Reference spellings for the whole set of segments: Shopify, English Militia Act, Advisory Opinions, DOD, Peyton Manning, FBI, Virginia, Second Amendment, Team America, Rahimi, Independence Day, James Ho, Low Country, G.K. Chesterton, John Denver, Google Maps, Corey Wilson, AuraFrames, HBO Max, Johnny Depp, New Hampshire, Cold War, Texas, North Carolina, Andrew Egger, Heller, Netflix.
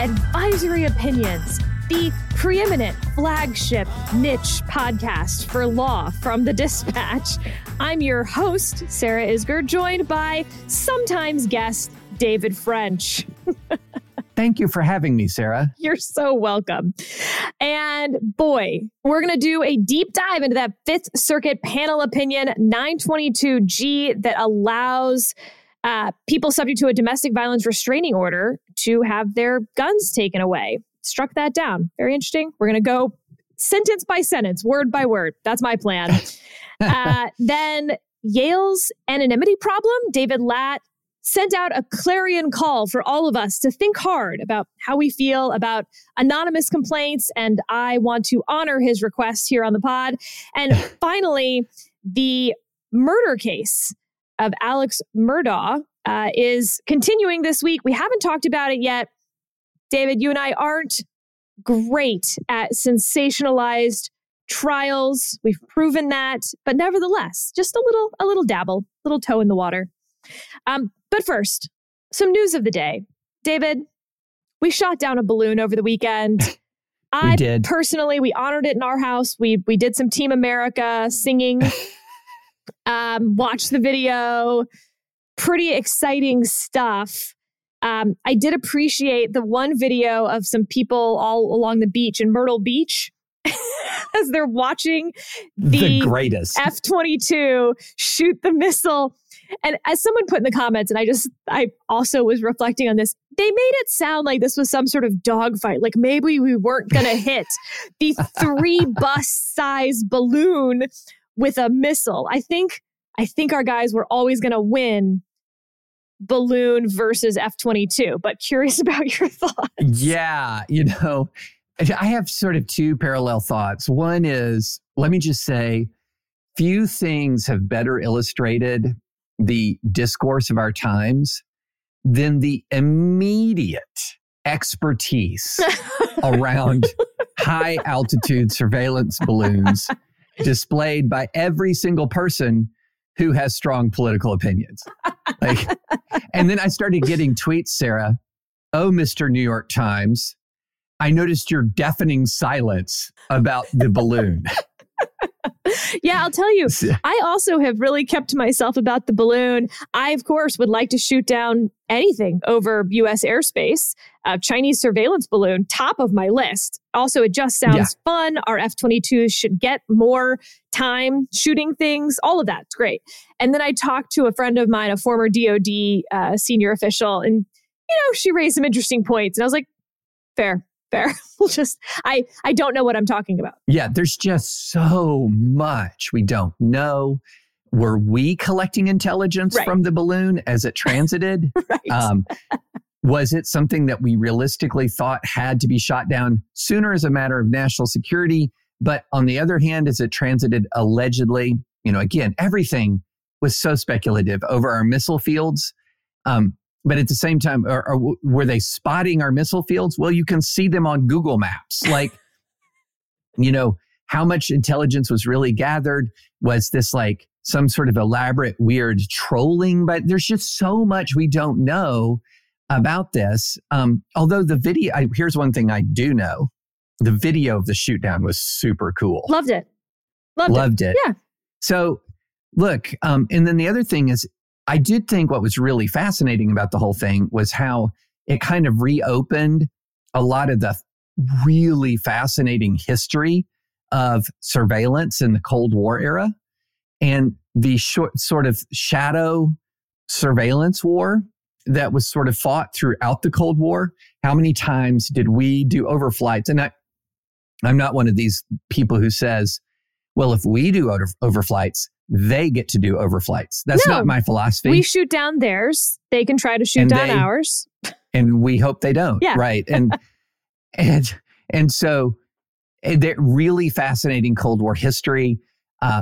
Advisory Opinions, the preeminent flagship niche podcast for law from the Dispatch. I'm your host, Sarah Isger, joined by sometimes guest David French. Thank you for having me, Sarah. You're so welcome. And boy, we're going to do a deep dive into that Fifth Circuit panel opinion 922G that allows people subject to a domestic violence restraining order to have their guns taken away. Struck that down. Very interesting. We're going to go sentence by sentence, word by word. That's my plan. Then Yale's anonymity problem. David Lat sent out a clarion call for all of us to think hard about how we feel about anonymous complaints. And I want to honor his request here on the pod. And finally, the murder case of Alex Murdaugh is continuing this week. We haven't talked about it yet. David, you and I aren't great at sensationalized trials. We've proven that, but nevertheless, just a little dabble, little toe in the water. But first, some news of the day. David, we shot down a balloon over the weekend. Personally, we honored it in our house. We did some Team America singing. Watched the video. Pretty exciting stuff. I did appreciate the one video of some people all along the beach in Myrtle Beach as they're watching the greatest F-22 shoot the missile. And as someone put in the comments, and I also was reflecting on this, they made it sound like this was some sort of dogfight. Like maybe we weren't going to hit the 3-bus size balloon with a missile. I think our guys were always going to win balloon versus F-22, but curious about your thoughts. Yeah, I have sort of two parallel thoughts. One is, let me just say, few things have better illustrated the discourse of our times than the immediate expertise around high altitude surveillance balloons displayed by every single person who has strong political opinions. And then I started getting tweets, Sarah. Oh, Mr. New York Times, I noticed your deafening silence about the balloon. Yeah, I'll tell you. I also have really kept to myself about the balloon. I, of course, would like to shoot down anything over U.S. airspace. A Chinese surveillance balloon, top of my list. Also, it just sounds fun. Our F-22s should get more time shooting things. All of that's great. And then I talked to a friend of mine, a former DOD senior official, and, she raised some interesting points. And I was like, fair. We'll just, I don't know what I'm talking about. Yeah, there's just so much we don't know. Were we collecting intelligence from the balloon as it transited? Right. Was it something that we realistically thought had to be shot down sooner as a matter of national security? But on the other hand, as it transited allegedly, again, everything was so speculative over our missile fields. But at the same time, were they spotting our missile fields? Well, you can see them on Google Maps. How much intelligence was really gathered? Was this some sort of elaborate, weird trolling, but there's just so much we don't know about this. Although the video, here's one thing I do know. The video of the shoot down was super cool. Loved it. Yeah. So look, and then the other thing is, I did think what was really fascinating about the whole thing was how it kind of reopened a lot of the really fascinating history of surveillance in the Cold War era and the sort of shadow surveillance war that was sort of fought throughout the Cold War. How many times did we do overflights? And I'm not one of these people who says, well, if we do overflights, they get to do overflights. That's not my philosophy. We shoot down theirs. They can try to shoot down ours. And we hope they don't. Yeah. Right. And and so they're really fascinating Cold War history.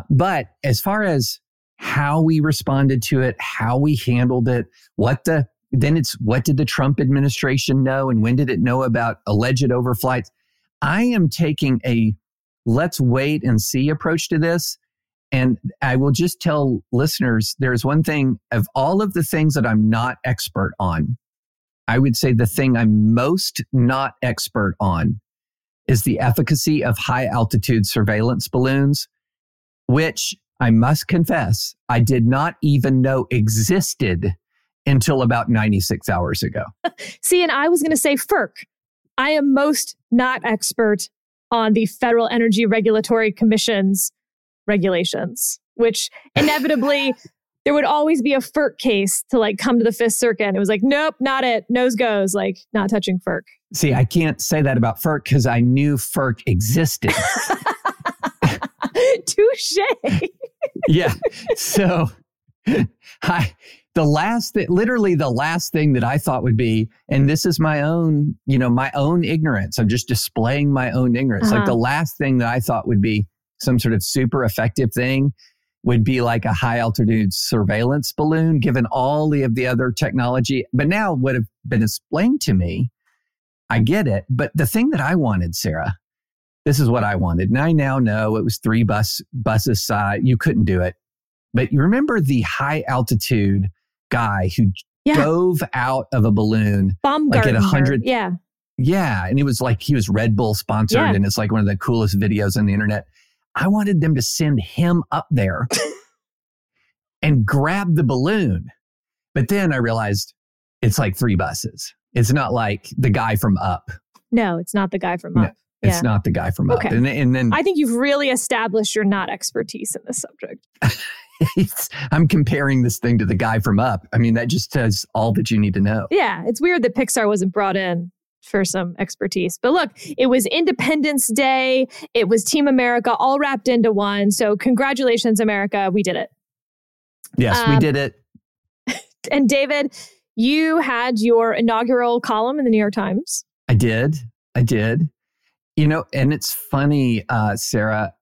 But as far as how we responded to it, how we handled it, what did the Trump administration know and when did it know about alleged overflights? I am taking a let's wait and see approach to this. And I will just tell listeners, there's one thing of all of the things that I'm not expert on, I would say the thing I'm most not expert on is the efficacy of high altitude surveillance balloons, which I must confess, I did not even know existed until about 96 hours ago. See, and I was going to say FERC. I am most not expert on the Federal Energy Regulatory Commission's regulations, which inevitably there would always be a FERC case to like come to the Fifth Circuit. And it was like, nope, not it. Nose goes, like not touching FERC. See, I can't say that about FERC because I knew FERC existed. Touche. Yeah. So the last thing that I thought would be, and this is my own ignorance. I'm just displaying my own ignorance. Uh-huh. Like the last thing that I thought would be some sort of super effective thing would be like a high altitude surveillance balloon, given all the other technology. But now would have been explained to me. I get it. But the thing that I wanted, Sarah, this is what I wanted. And I now know it was three buses. You couldn't do it. But you remember the high altitude guy who dove out of a balloon at 100. Yeah. Yeah. And it was like he was Red Bull sponsored. Yeah. And it's like one of the coolest videos on the internet. I wanted them to send him up there and grab the balloon. But then I realized it's like three buses. It's not like the guy from Up. No, it's not the guy from Up. It's not the guy from Up. And then I think you've really established your not expertise in this subject. I'm comparing this thing to the guy from Up. I mean, that just says all that you need to know. Yeah, it's weird that Pixar wasn't brought in for some expertise. But look, it was Independence Day. It was Team America all wrapped into one. So congratulations, America. We did it. Yes, we did it. And David, you had your inaugural column in the New York Times. I did. You know, and it's funny, Sarah,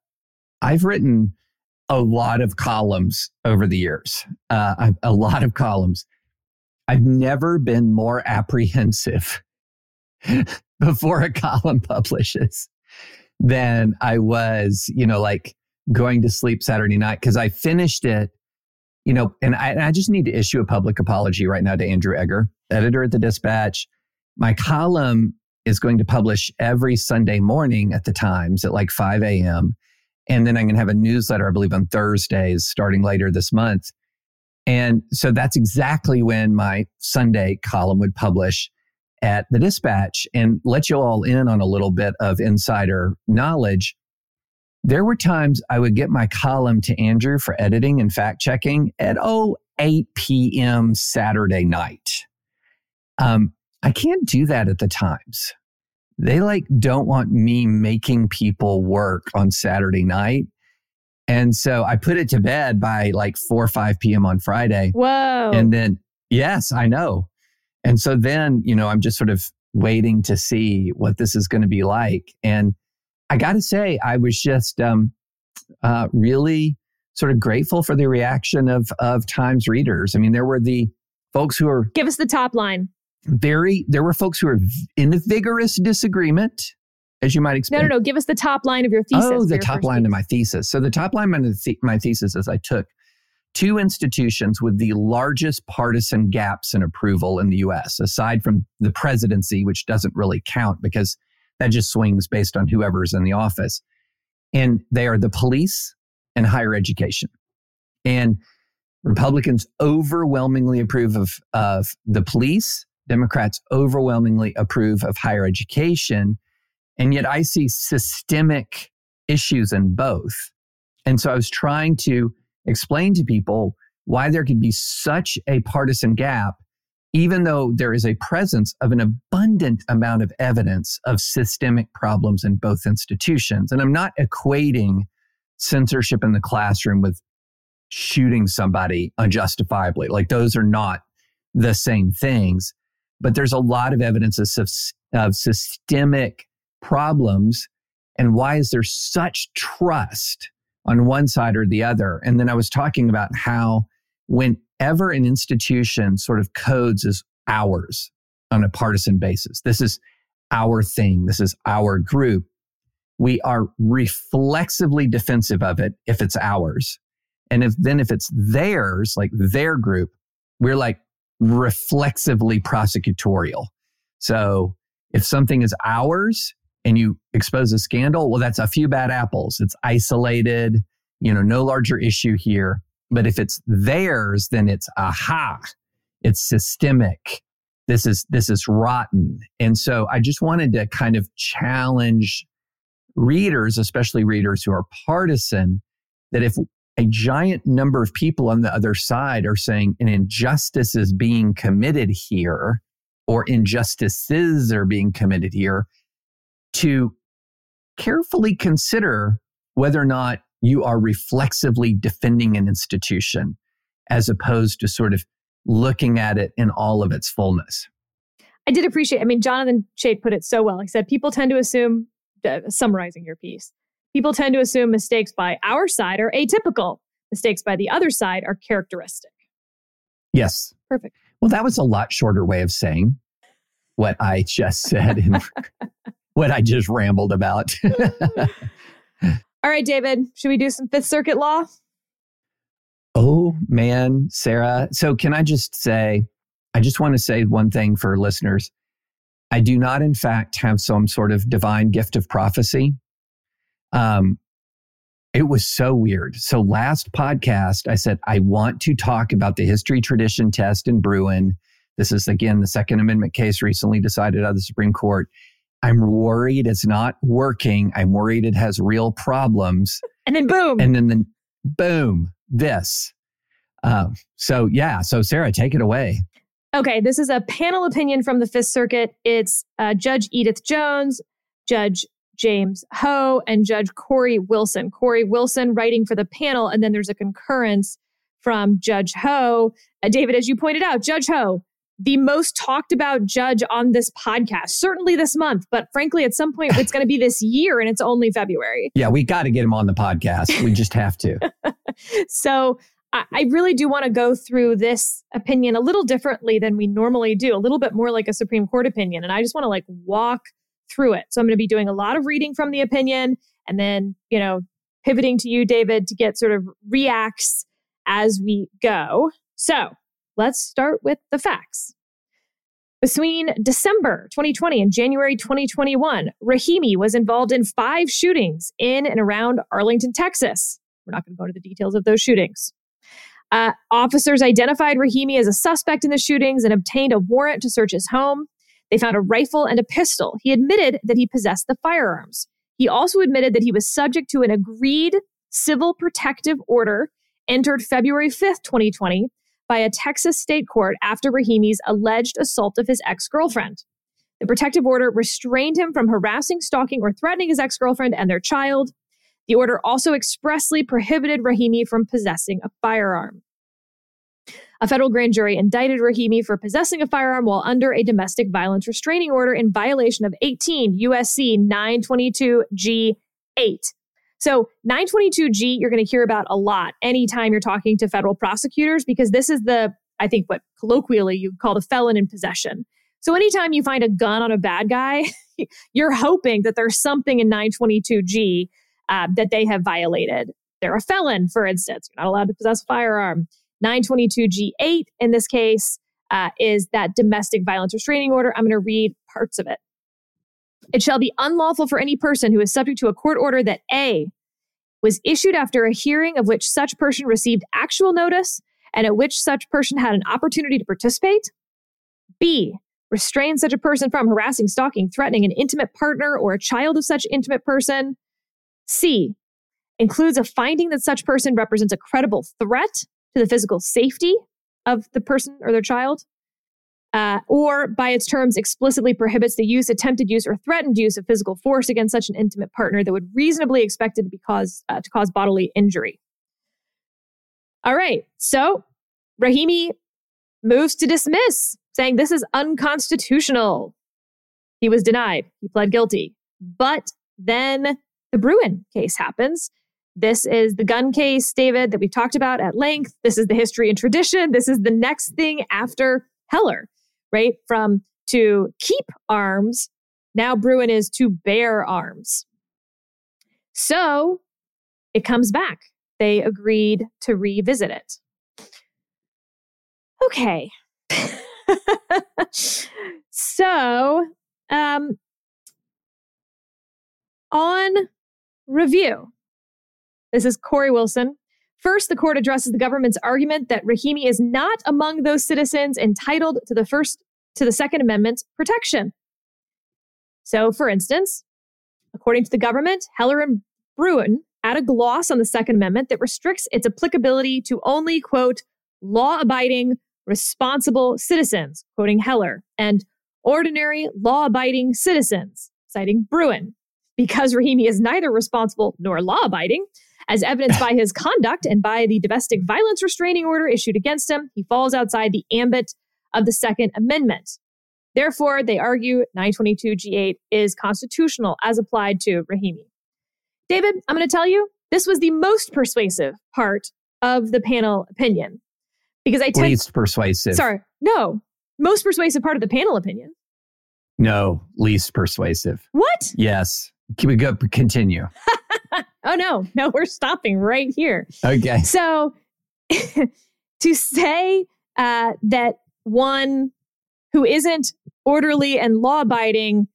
I've written a lot of columns over the years, a lot of columns. I've never been more apprehensive before a column publishes than I was, like going to sleep Saturday night because I finished it, and I just need to issue a public apology right now to Andrew Egger, editor at the Dispatch. My column is going to publish every Sunday morning at the Times at like 5 a.m. And then I'm going to have a newsletter, I believe, on Thursdays starting later this month. And so that's exactly when my Sunday column would publish at the Dispatch and let you all in on a little bit of insider knowledge. There were times I would get my column to Andrew for editing and fact checking at 8 p.m. Saturday night. I can't do that at the Times. They don't want me making people work on Saturday night. And so I put it to bed by 4 or 5 p.m. on Friday. Whoa. And then, yes, I know. And so then, I'm just sort of waiting to see what this is going to be like. And I got to say, I was just really sort of grateful for the reaction of Times readers. I mean, there were the folks who are... Give us the top line. There were folks who were in a vigorous disagreement, as you might expect. No. Give us the top line of your thesis. Oh, the top line of my thesis. So the top line of my thesis is I took two institutions with the largest partisan gaps in approval in the U.S., aside from the presidency, which doesn't really count because that just swings based on whoever's in the office. And they are the police and higher education. And Republicans overwhelmingly approve of the police. Democrats overwhelmingly approve of higher education. And yet I see systemic issues in both. And so I was trying to explain to people why there could be such a partisan gap, even though there is a presence of an abundant amount of evidence of systemic problems in both institutions. And I'm not equating censorship in the classroom with shooting somebody unjustifiably. Like, those are not the same things. But there's a lot of evidence of systemic problems. And why is there such trust on one side or the other? And then I was talking about how whenever an institution sort of codes as ours on a partisan basis, this is our thing, this is our group, we are reflexively defensive of it if it's ours. And if it's theirs, like their group, we're like reflexively prosecutorial. So if something is ours, and you expose a scandal, well, that's a few bad apples. It's isolated, you know, no larger issue here. But if it's theirs, then it's, aha, it's systemic. This is rotten. And so I just wanted to kind of challenge readers, especially readers who are partisan, that if a giant number of people on the other side are saying an injustice is being committed here, or injustices are being committed here, to carefully consider whether or not you are reflexively defending an institution as opposed to sort of looking at it in all of its fullness. I did appreciate, Jonathan Chait put it so well. He said, people tend to assume, summarizing your piece, people tend to assume mistakes by our side are atypical. Mistakes by the other side are characteristic. Yes. Perfect. Well, that was a lot shorter way of saying what I just said in what I just rambled about. All right, David, should we do some Fifth Circuit law? Oh, man, Sarah. So can I just say, I just want to say one thing for listeners. I do not, in fact, have some sort of divine gift of prophecy. It was so weird. So last podcast, I said, I want to talk about the history tradition test in Bruen. This is, again, the Second Amendment case recently decided out of the Supreme Court. I'm worried it's not working. I'm worried it has real problems. And then boom. And then boom, this. So Sarah, take it away. Okay, this is a panel opinion from the Fifth Circuit. It's Judge Edith Jones, Judge James Ho, and Judge Corey Wilson. Corey Wilson writing for the panel, and then there's a concurrence from Judge Ho. David, as you pointed out, Judge Ho, the most talked about judge on this podcast, certainly this month, but frankly, at some point, it's going to be this year and it's only February. Yeah, we got to get him on the podcast. We just have to. So I really do want to go through this opinion a little differently than we normally do, a little bit more like a Supreme Court opinion. And I just want to walk through it. So I'm going to be doing a lot of reading from the opinion and then, pivoting to you, David, to get sort of reacts as we go. So let's start with the facts. Between December 2020 and January 2021, Rahimi was involved in 5 shootings in and around Arlington, Texas. We're not going to go into the details of those shootings. Officers identified Rahimi as a suspect in the shootings and obtained a warrant to search his home. They found a rifle and a pistol. He admitted that he possessed the firearms. He also admitted that he was subject to an agreed civil protective order entered February 5th, 2020, by a Texas state court after Rahimi's alleged assault of his ex-girlfriend. The protective order restrained him from harassing, stalking, or threatening his ex-girlfriend and their child. The order also expressly prohibited Rahimi from possessing a firearm. A federal grand jury indicted Rahimi for possessing a firearm while under a domestic violence restraining order in violation of 18 U.S.C. 922G8. So 922G, you're going to hear about a lot anytime you're talking to federal prosecutors, because this is what colloquially you call the felon in possession. So anytime you find a gun on a bad guy, you're hoping that there's something in 922G that they have violated they're a felon, for instance. You're not allowed to possess a firearm. 922G8, in this case, is that domestic violence restraining order. I'm going to read parts of it. It shall be unlawful for any person who is subject to a court order that A, was issued after a hearing of which such person received actual notice and at which such person had an opportunity to participate. B, restrain such a person from harassing, stalking, threatening an intimate partner or a child of such intimate person. C, includes a finding that such person represents a credible threat to the physical safety of the person or their child, or by its terms explicitly prohibits the use, attempted use, or threatened use of physical force against such an intimate partner that would reasonably expected to be caused to cause bodily injury. All right, so Rahimi moves to dismiss, saying this is unconstitutional. He was denied. He pled guilty. But then the Bruen case happens. This is the gun case, David, that we've talked about at length. This is the history and tradition. This is the next thing after Heller, right? From to keep arms, now Bruen is to bear arms. So it comes back. They agreed to revisit it. Okay. So, on review, this is Corey Wilson. First, the court addresses the government's argument that Rahimi is not among those citizens entitled to the Second Amendment's protection. So, for instance, according to the government, Heller and Bruen add a gloss on the Second Amendment that restricts its applicability to only, quote, law-abiding, responsible citizens, quoting Heller, and ordinary law-abiding citizens, citing Bruen, because Rahimi is neither responsible nor law-abiding. As evidenced by his conduct and by the domestic violence restraining order issued against him, he falls outside the ambit of the Second Amendment. Therefore, they argue 922G8 is constitutional as applied to Rahimi. David, I'm going to tell you, this was the most persuasive part of the panel opinion. Because I least persuasive. Sorry, no. Most persuasive part of the panel opinion. No, least persuasive. What? Yes. Can we go continue? Oh, no. No, we're stopping right here. Okay. So to say that one who isn't orderly and law-abiding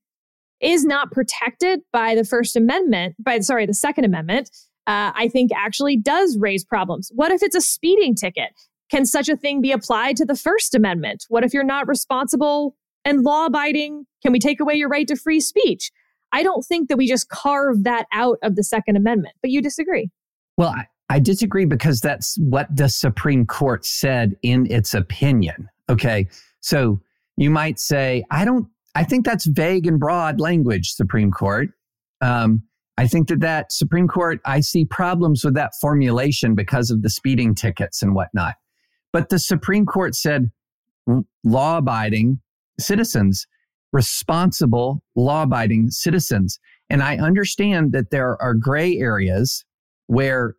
is not protected by the First Amendment, the Second Amendment, I think actually does raise problems. What if it's a speeding ticket? Can such a thing be applied to the First Amendment? What if you're not responsible and law-abiding? Can we take away your right to free speech? I don't think that we just carve that out of the Second Amendment, but you disagree. Well, I disagree because that's what the Supreme Court said in its opinion. Okay. So you might say, I think that's vague and broad language, Supreme Court. I think that Supreme Court, I see problems with that formulation because of the speeding tickets and whatnot. But the Supreme Court said law-abiding citizens, responsible, law-abiding citizens. And I understand that there are gray areas where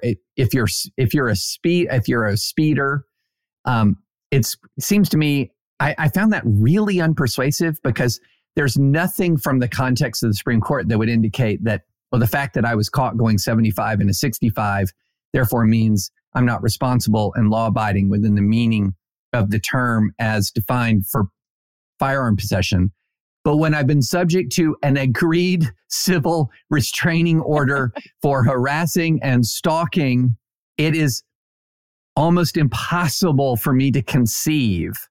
if you're a speeder, it seems to me I found that really unpersuasive because there's nothing from the context of the Supreme Court that would indicate that, well, the fact that I was caught going 75 and a 65 therefore means I'm not responsible and law-abiding within the meaning of the term as defined for firearm possession, but when I've been subject to an agreed civil restraining order for harassing and stalking, it is almost impossible for me to conceive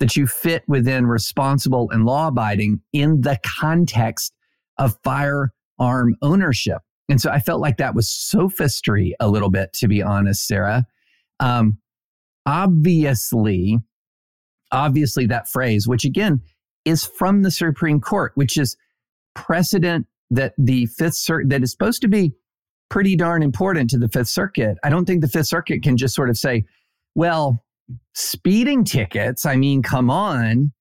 that you fit within responsible and law-abiding in the context of firearm ownership. And so I felt like that was sophistry a little bit, to be honest, Sarah. Obviously, that phrase, which again is from the Supreme Court, which is precedent that the Fifth Circuit, that is supposed to be pretty darn important to the Fifth Circuit. I don't think the Fifth Circuit can just sort of say, well, speeding tickets, I mean, come on,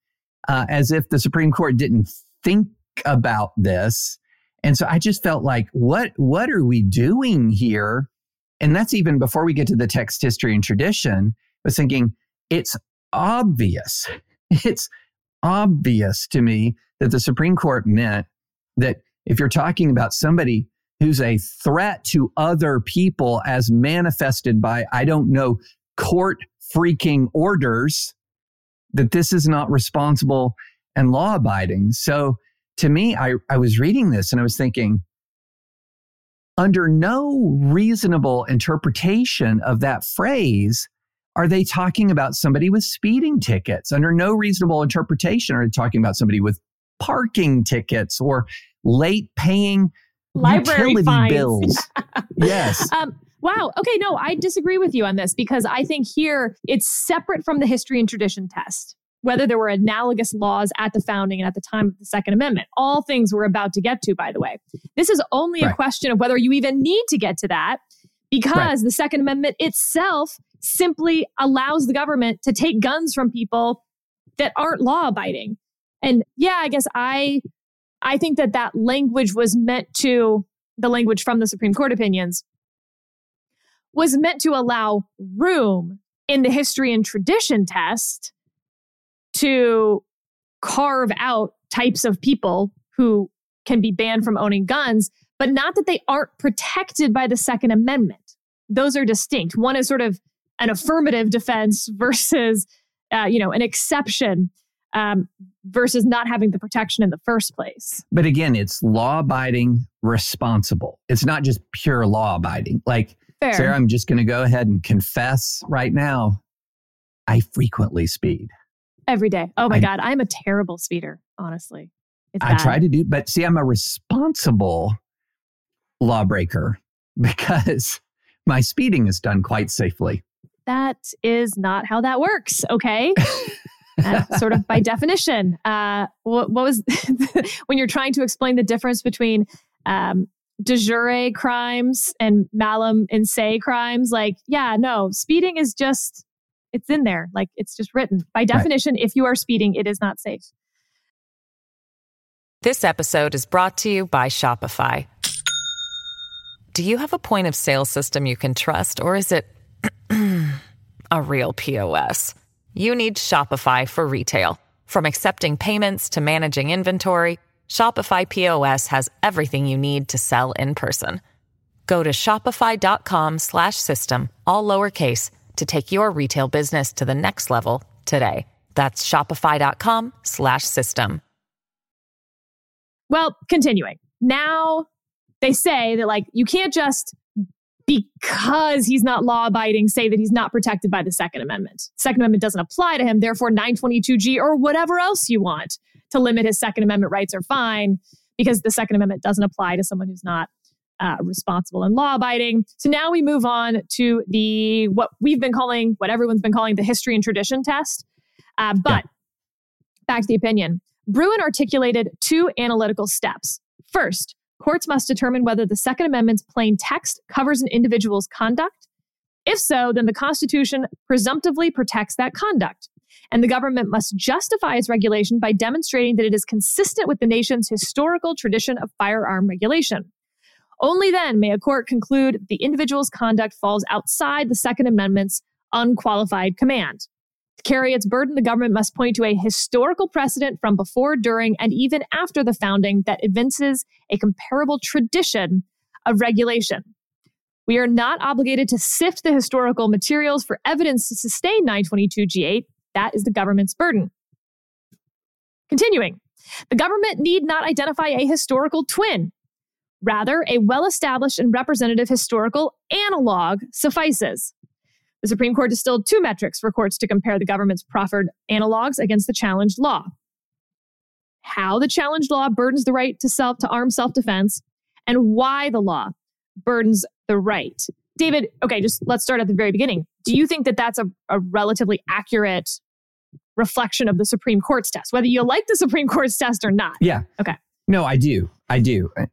as if the Supreme Court didn't think about this. And so I just felt like, what are we doing here? And that's even before we get to the text, history, and tradition, I was thinking it's obvious to me that the Supreme Court meant that if you're talking about somebody who's a threat to other people as manifested by, I don't know, court freaking orders, that this is not responsible and law-abiding. So to me, I was reading this and I was thinking, under no reasonable interpretation of that phrase are they talking about somebody with speeding tickets. Under no reasonable interpretation are they talking about somebody with parking tickets or late-paying library fines. Bills. Yes. Wow. Okay. No, I disagree with you on this because I think here it's separate from the history and tradition test, whether there were analogous laws at the founding and at the time of the Second Amendment. All things we're about to get to, by the way. This is only a question of whether you even need to get to that because the Second Amendment itself simply allows the government to take guns from people that aren't law-abiding. And yeah, I guess I think that language was meant to, the language from the Supreme Court opinions, was meant to allow room in the history and tradition test to carve out types of people who can be banned from owning guns, but not that they aren't protected by the Second Amendment. Those are distinct. One is sort of an affirmative defense versus, an exception versus not having the protection in the first place. But again, it's law-abiding, responsible. It's not just pure law-abiding. Like, fair. Sarah, I'm just going to go ahead and confess right now, I frequently speed. Every day. Oh my God, I'm a terrible speeder, honestly. I try to do, but see, I'm a responsible lawbreaker because my speeding is done quite safely. That is not how that works, okay? That's sort of by definition. What was, when you're trying to explain the difference between de jure crimes and malum in se crimes, like, yeah, no, speeding is just, it's in there. Like, it's just written. By definition, if you are speeding, it is not safe. This episode is brought to you by Shopify. Do you have a point of sale system you can trust, or is it a real POS? You need Shopify for retail. From accepting payments to managing inventory, Shopify POS has everything you need to sell in person. Go to shopify.com/system, all lowercase, to take your retail business to the next level today. That's shopify.com/system. Well, continuing. Now they say that, like, you can't just, because he's not law-abiding, say that he's not protected by the Second Amendment. Second Amendment doesn't apply to him, therefore 922G or whatever else you want to limit his Second Amendment rights are fine because the Second Amendment doesn't apply to someone who's not responsible and law-abiding. So now we move on to the what everyone's been calling the history and tradition test. Back to the opinion. Bruen articulated two analytical steps. First, courts must determine whether the Second Amendment's plain text covers an individual's conduct. If so, then the Constitution presumptively protects that conduct. And the government must justify its regulation by demonstrating that it is consistent with the nation's historical tradition of firearm regulation. Only then may a court conclude that the individual's conduct falls outside the Second Amendment's unqualified command. To carry its burden, the government must point to a historical precedent from before, during, and even after the founding that evinces a comparable tradition of regulation. We are not obligated to sift the historical materials for evidence to sustain 922G8. That is the government's burden. Continuing, the government need not identify a historical twin. Rather, a well-established and representative historical analog suffices. The Supreme Court distilled two metrics for courts to compare the government's proffered analogs against the challenged law: how the challenged law burdens the right to arm self-defense, and why the law burdens the right. David, okay, just let's start at the very beginning. Do you think that that's a relatively accurate reflection of the Supreme Court's test, whether you like the Supreme Court's test or not? Yeah. Okay. No, I do.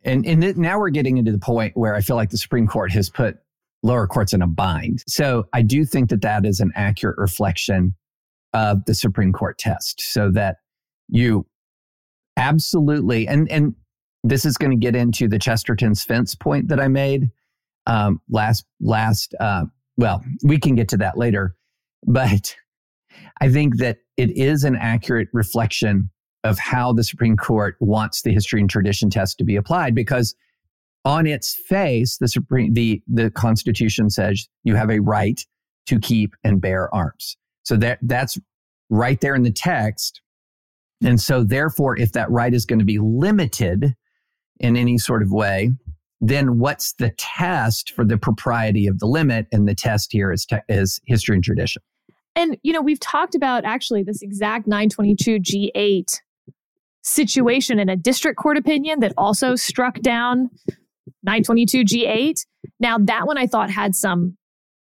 And now we're getting into the point where I feel like the Supreme Court has put lower courts in a bind. So I do think that is an accurate reflection of the Supreme Court test, so that you absolutely, and this is going to get into the Chesterton's fence point that I made well, we can get to that later, but I think that it is an accurate reflection of how the Supreme Court wants the history and tradition test to be applied, because on its face, the Constitution says you have a right to keep and bear arms. So that's right there in the text. And so therefore, if that right is going to be limited in any sort of way, then what's the test for the propriety of the limit? And the test here is history and tradition. And, you know, we've talked about actually this exact 922G8 situation in a district court opinion that also struck down 922G8. Now, that one I thought had some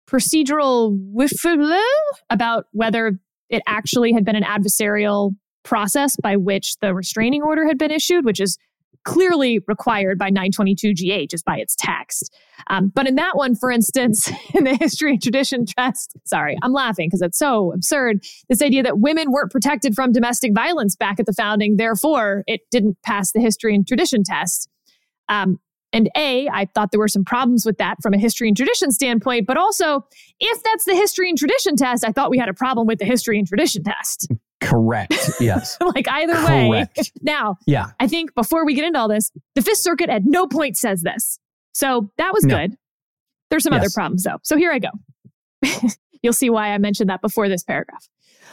procedural wiffle about whether it actually had been an adversarial process by which the restraining order had been issued, which is clearly required by 922G8 just by its text. But in that one, for instance, in the history and tradition test, sorry, I'm laughing because it's so absurd, this idea that women weren't protected from domestic violence back at the founding, therefore it didn't pass the history and tradition test. I thought there were some problems with that from a history and tradition standpoint, but also if that's the history and tradition test, I thought we had a problem with the history and tradition test. Correct. Yes. Like either way. Correct. Now, yeah. I think before we get into all this, the Fifth Circuit at no point says this. So that was good. There's some other problems though. So here I go. You'll see why I mentioned that before this paragraph.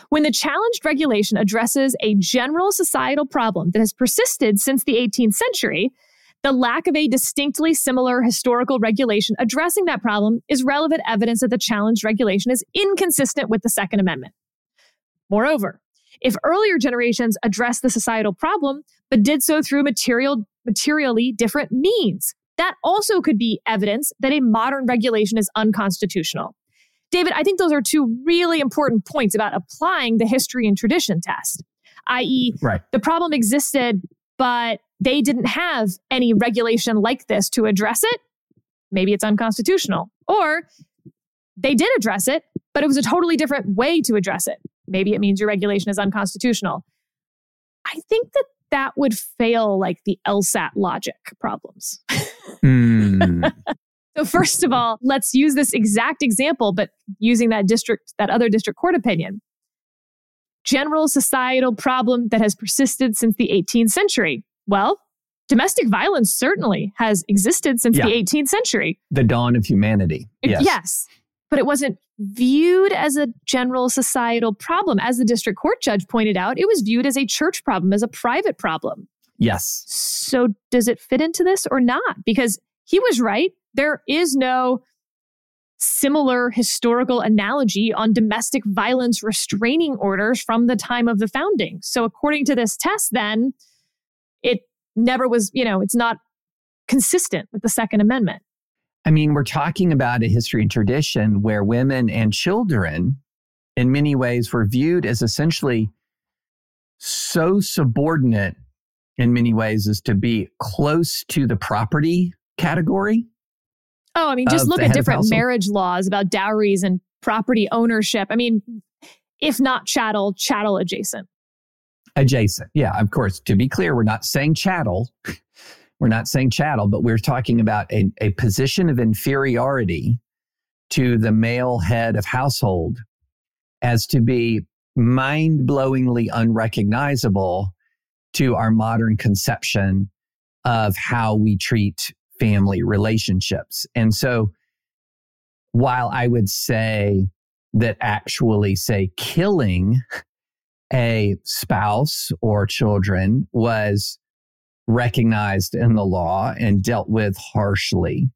When the challenged regulation addresses a general societal problem that has persisted since the 18th century, the lack of a distinctly similar historical regulation addressing that problem is relevant evidence that the challenged regulation is inconsistent with the Second Amendment. Moreover, if earlier generations addressed the societal problem, but did so through materially different means, that also could be evidence that a modern regulation is unconstitutional. David, I think those are two really important points about applying the history and tradition test, i.e., the problem existed, but they didn't have any regulation like this to address it. Maybe it's unconstitutional. Or they did address it, but it was a totally different way to address it. Maybe it means your regulation is unconstitutional. I think that would fail like the LSAT logic problems. So first of all, let's use this exact example, but using that other district court opinion. General societal problem that has persisted since the 18th century. Well, domestic violence certainly has existed since the 18th century. The dawn of humanity. Yes. But it wasn't viewed as a general societal problem. As the district court judge pointed out, it was viewed as a church problem, as a private problem. Yes. So does it fit into this or not? Because he was right. There is no similar historical analogy on domestic violence restraining orders from the time of the founding. So according to this test, then, it never was, it's not consistent with the Second Amendment. I mean, we're talking about a history and tradition where women and children, in many ways, were viewed as essentially so subordinate in many ways as to be close to the property category. Oh, I mean, just look at different marriage laws about dowries and property ownership. I mean, if not chattel, chattel adjacent. Adjacent. Yeah, of course. To be clear, we're not saying chattel. We're not saying chattel, but we're talking about a position of inferiority to the male head of household as to be mind-blowingly unrecognizable to our modern conception of how we treat family relationships. And so while I would say that actually, say, killing a spouse or children was recognized in the law and dealt with harshly,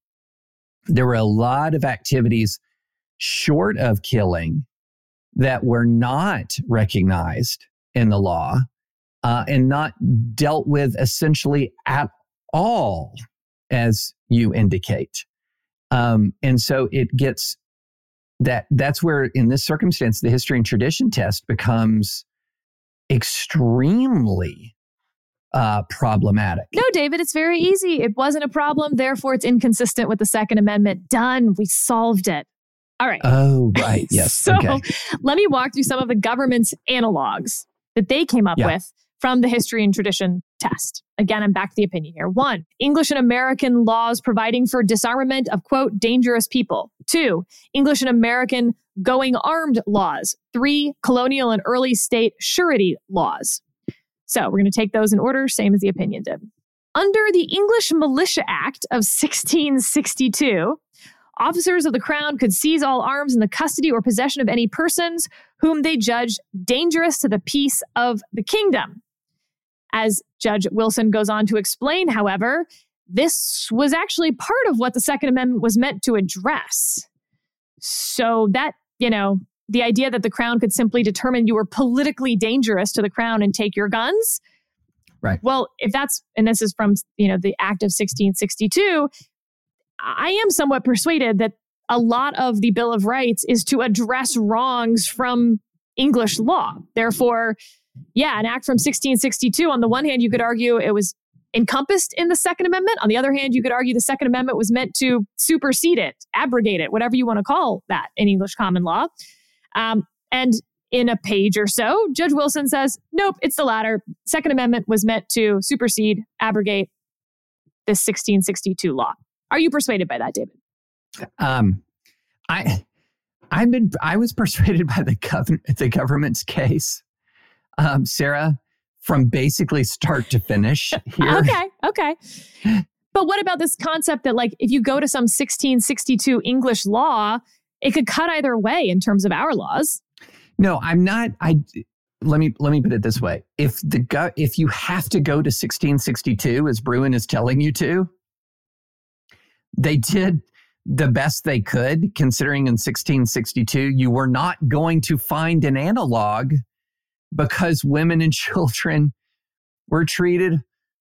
there were a lot of activities short of killing that were not recognized in the law and not dealt with essentially at all, as you indicate. And so it gets that's where in this circumstance, the history and tradition test becomes extremely problematic. No, David, it's very easy. It wasn't a problem. Therefore, it's inconsistent with the Second Amendment. Done. We solved it. All right. Oh, right. Yes. So let me walk through some of the government's analogs that they came up with from the history and tradition test. Again, I'm back to the opinion here. 1, English and American laws providing for disarmament of, quote, dangerous people. 2, English and American going armed laws. 3, colonial and early state surety laws. So we're going to take those in order, same as the opinion did. Under the English Militia Act of 1662, officers of the crown could seize all arms in the custody or possession of any persons whom they judged dangerous to the peace of the kingdom. As Judge Wilson goes on to explain, however, this was actually part of what the Second Amendment was meant to address. So that, the idea that the crown could simply determine you were politically dangerous to the crown and take your guns. Right. Well, if that's, and this is from, the Act of 1662, I am somewhat persuaded that a lot of the Bill of Rights is to address wrongs from English law. Therefore, an act from 1662, on the one hand, you could argue it was encompassed in the Second Amendment. On the other hand, you could argue the Second Amendment was meant to supersede it, abrogate it, whatever you want to call that in English common law. And in a page or so, Judge Wilson says, nope, it's the latter. Second Amendment was meant to supersede, abrogate this 1662 law. Are you persuaded by that, David? I was persuaded by the government's case, Sarah, from basically start to finish here. Okay. But what about this concept that, if you go to some 1662 English law, it could cut either way in terms of our laws? No, I'm not. Let me put it this way: if you have to go to 1662, as Bruen is telling you to. They did the best they could, considering in 1662, you were not going to find an analog because women and children were treated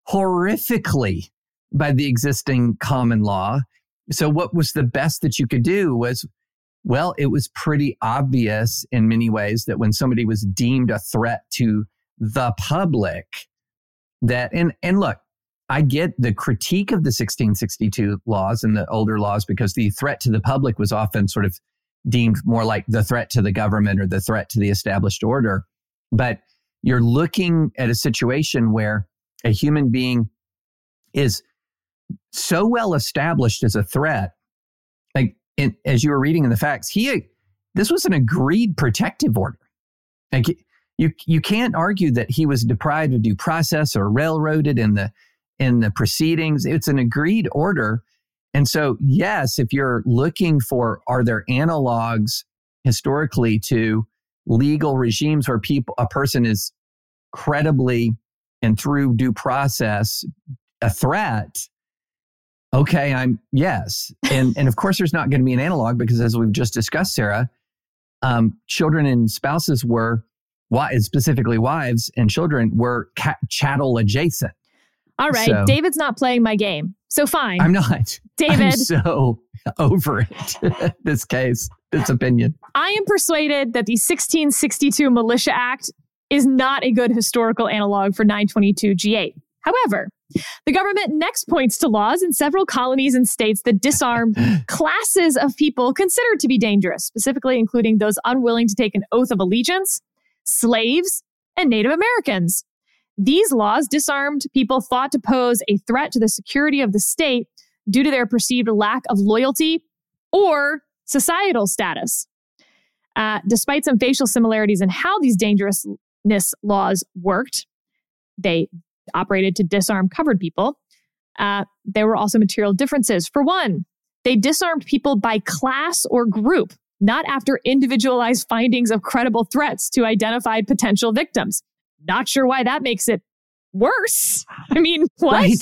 horrifically by the existing common law. So what was the best that you could do was, it was pretty obvious in many ways that when somebody was deemed a threat to the public, and look, I get the critique of the 1662 laws and the older laws because the threat to the public was often sort of deemed more like the threat to the government or the threat to the established order. But you're looking at a situation where a human being is so well established as a threat. As you were reading in the facts, this was an agreed protective order. You can't argue that he was deprived of due process or railroaded in the proceedings. It's an agreed order. And so, yes, if you're looking for, are there analogs historically to legal regimes where a person is credibly and through due process a threat? Okay, yes. And of course there's not going to be an analog because, as we've just discussed, Sarah, children and spouses were, specifically wives and children, were chattel adjacent. All right, so, David's not playing my game, so fine. I'm not. David. I'm so over it, this case, this opinion. I am persuaded that the 1662 Militia Act is not a good historical analog for 922G8. However, the government next points to laws in several colonies and states that disarmed classes of people considered to be dangerous, specifically including those unwilling to take an oath of allegiance, slaves, and Native Americans. These laws disarmed people thought to pose a threat to the security of the state due to their perceived lack of loyalty or societal status. Despite some facial similarities in how these dangerousness laws worked, they operated to disarm covered people. There were also material differences. For one, they disarmed people by class or group, not after individualized findings of credible threats to identified potential victims. Not sure why that makes it worse. I mean, what?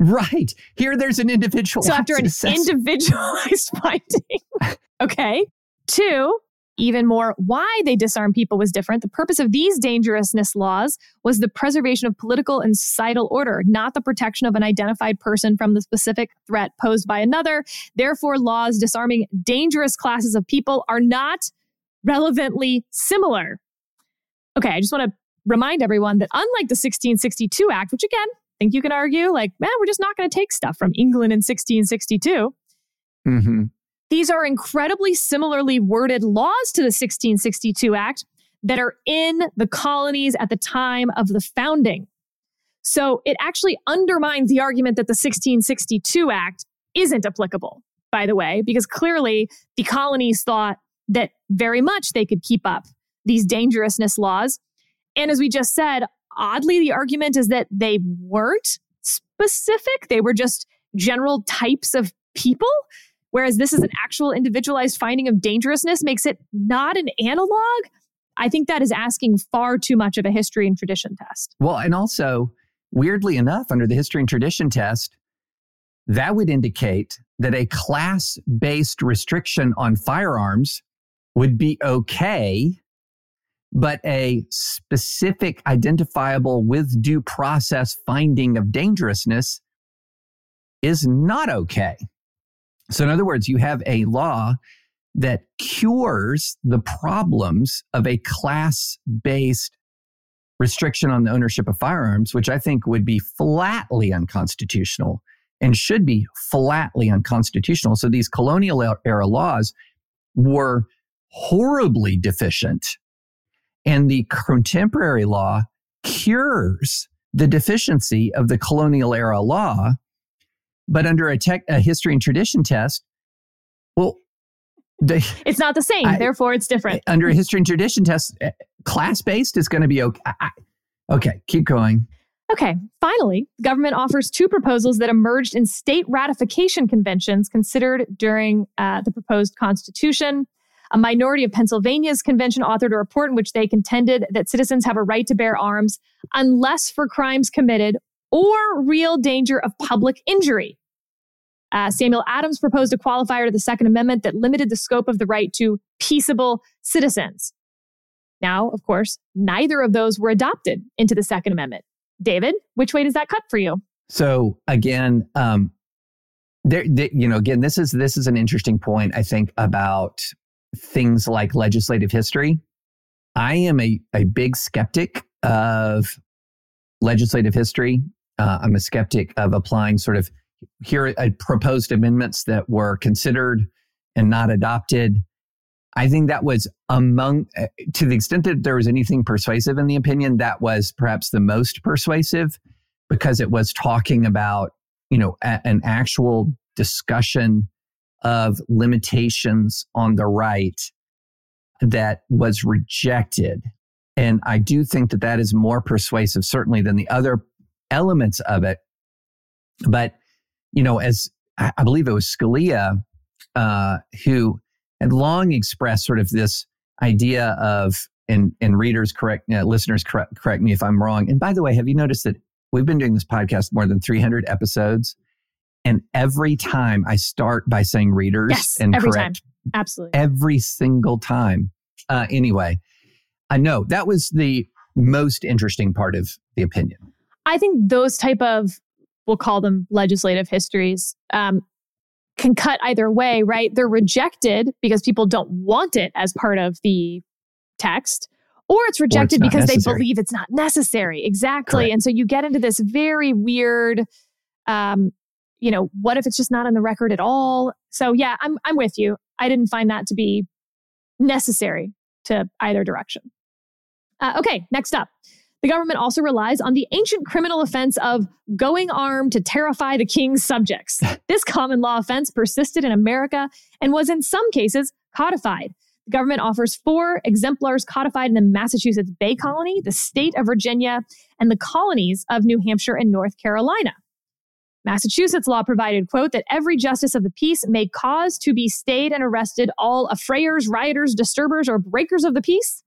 Right. Here there's an individual. So after an individualized finding. Okay. Two, even more, why they disarm people was different. The purpose of these dangerousness laws was the preservation of political and societal order, not the protection of an identified person from the specific threat posed by another. Therefore, laws disarming dangerous classes of people are not relevantly similar. Okay, I just want to remind everyone that unlike the 1662 Act, which again, I think you can argue we're just not going to take stuff from England in 1662. Mm-hmm. These are incredibly similarly worded laws to the 1662 Act that are in the colonies at the time of the founding. So it actually undermines the argument that the 1662 Act isn't applicable, by the way, because clearly the colonies thought that very much they could keep up these dangerousness laws. And as we just said, oddly, the argument is that they weren't. specific. They were just general types of people. Whereas this is an actual individualized finding of dangerousness, makes it not an analog. I think that is asking far too much of a history and tradition test. Well, and also, weirdly enough, under the history and tradition test, that would indicate that a class-based restriction on firearms would be okay, but a specific, identifiable, with due process finding of dangerousness is not okay. So in other words, you have a law that cures the problems of a class-based restriction on the ownership of firearms, which I think would be flatly unconstitutional and should be flatly unconstitutional. So these colonial era laws were horribly deficient, and the contemporary law cures the deficiency of the colonial era law. But under a history and tradition test, well, it's not the same. Therefore, it's different. Under a history and tradition test, class-based is going to be okay. Okay, keep going. Okay, finally, the government offers two proposals that emerged in state ratification conventions considered during the proposed Constitution. A minority of Pennsylvania's convention authored a report in which they contended that citizens have a right to bear arms unless for crimes committed or real danger of public injury. Samuel Adams proposed a qualifier to the Second Amendment that limited the scope of the right to peaceable citizens. Now, of course, neither of those were adopted into the Second Amendment. David, which way does that cut for you? So again, this is an interesting point, I think, about things like legislative history. I am a big skeptic of legislative history. I'm a skeptic of applying sort of here proposed amendments that were considered and not adopted. I think that was to the extent that there was anything persuasive in the opinion, that was perhaps the most persuasive, because it was talking about, an actual discussion of limitations on the right that was rejected. And I do think that that is more persuasive, certainly, than the other elements of it. But, as I believe it was Scalia who had long expressed sort of this idea of, and readers listeners correct me if I'm wrong. And by the way, have you noticed that we've been doing this podcast more than 300 episodes? And every time I start by saying readers and every correct. Time. Absolutely. Every single time. Anyway, I know that was the most interesting part of the opinion. I think those type of, we'll call them legislative histories, can cut either way, right? They're rejected because people don't want it as part of the text, or it's rejected because they believe it's not necessary. Exactly. Correct. And so you get into this very weird, what if it's just not on the record at all? So yeah, I'm with you. I didn't find that to be necessary to either direction. Okay, next up. The government also relies on the ancient criminal offense of going armed to terrify the king's subjects. This common law offense persisted in America and was in some cases codified. The government offers four exemplars codified in the Massachusetts Bay Colony, the state of Virginia, and the colonies of New Hampshire and North Carolina. Massachusetts law provided, quote, that every justice of the peace may cause to be stayed and arrested all affrayers, rioters, disturbers, or breakers of the peace,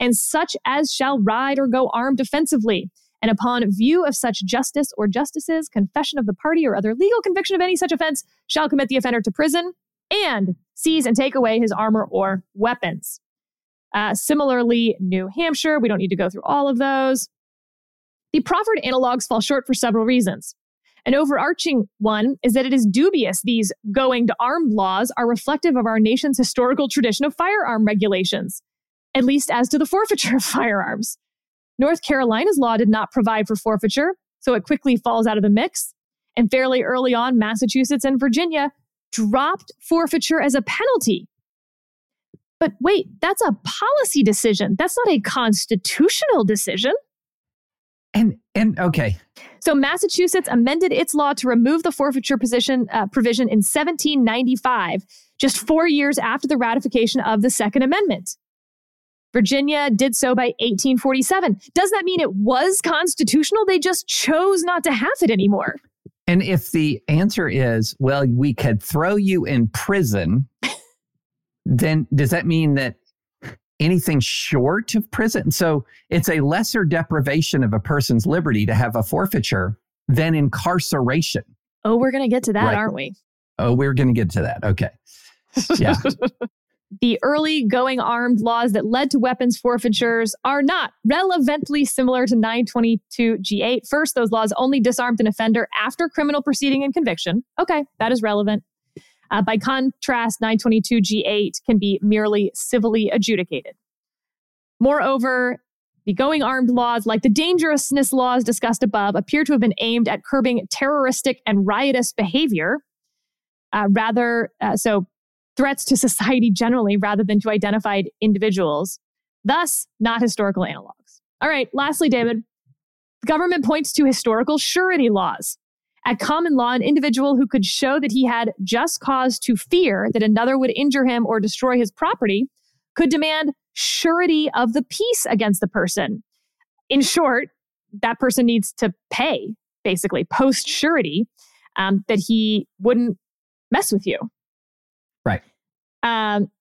and such as shall ride or go armed offensively, and upon view of such justice or justices, confession of the party or other legal conviction of any such offense, shall commit the offender to prison, and seize and take away his armor or weapons. Similarly, New Hampshire, we don't need to go through all of those. The proffered analogs fall short for several reasons. An overarching one is that it is dubious these going to armed laws are reflective of our nation's historical tradition of firearm regulations, at least as to the forfeiture of firearms. North Carolina's law did not provide for forfeiture, so it quickly falls out of the mix. And fairly early on, Massachusetts and Virginia dropped forfeiture as a penalty. But wait, that's a policy decision. That's not a constitutional decision. And okay. So Massachusetts amended its law to remove the forfeiture provision in 1795, just 4 years after the ratification of the Second Amendment. Virginia did so by 1847. Does that mean it was constitutional? They just chose not to have it anymore. And if the answer is, well, we could throw you in prison, then does that mean that anything short of prison? So it's a lesser deprivation of a person's liberty to have a forfeiture than incarceration. Oh, we're going to get to that, right? Aren't we? Oh, we're going to get to that. Okay. Yeah. The early going armed laws that led to weapons forfeitures are not relevantly similar to 922G8. First, those laws only disarmed an offender after criminal proceeding and conviction. Okay, that is relevant. By contrast, 922G8 can be merely civilly adjudicated. Moreover, the going armed laws, like the dangerousness laws discussed above, appear to have been aimed at curbing terroristic and riotous behavior, rather, threats to society generally, rather than to identified individuals, thus not historical analogs. All right, lastly, David, the government points to historical surety laws. At common law, an individual who could show that he had just cause to fear that another would injure him or destroy his property could demand surety of the peace against the person. In short, that person needs to pay, basically, post-surety, that he wouldn't mess with you. Right.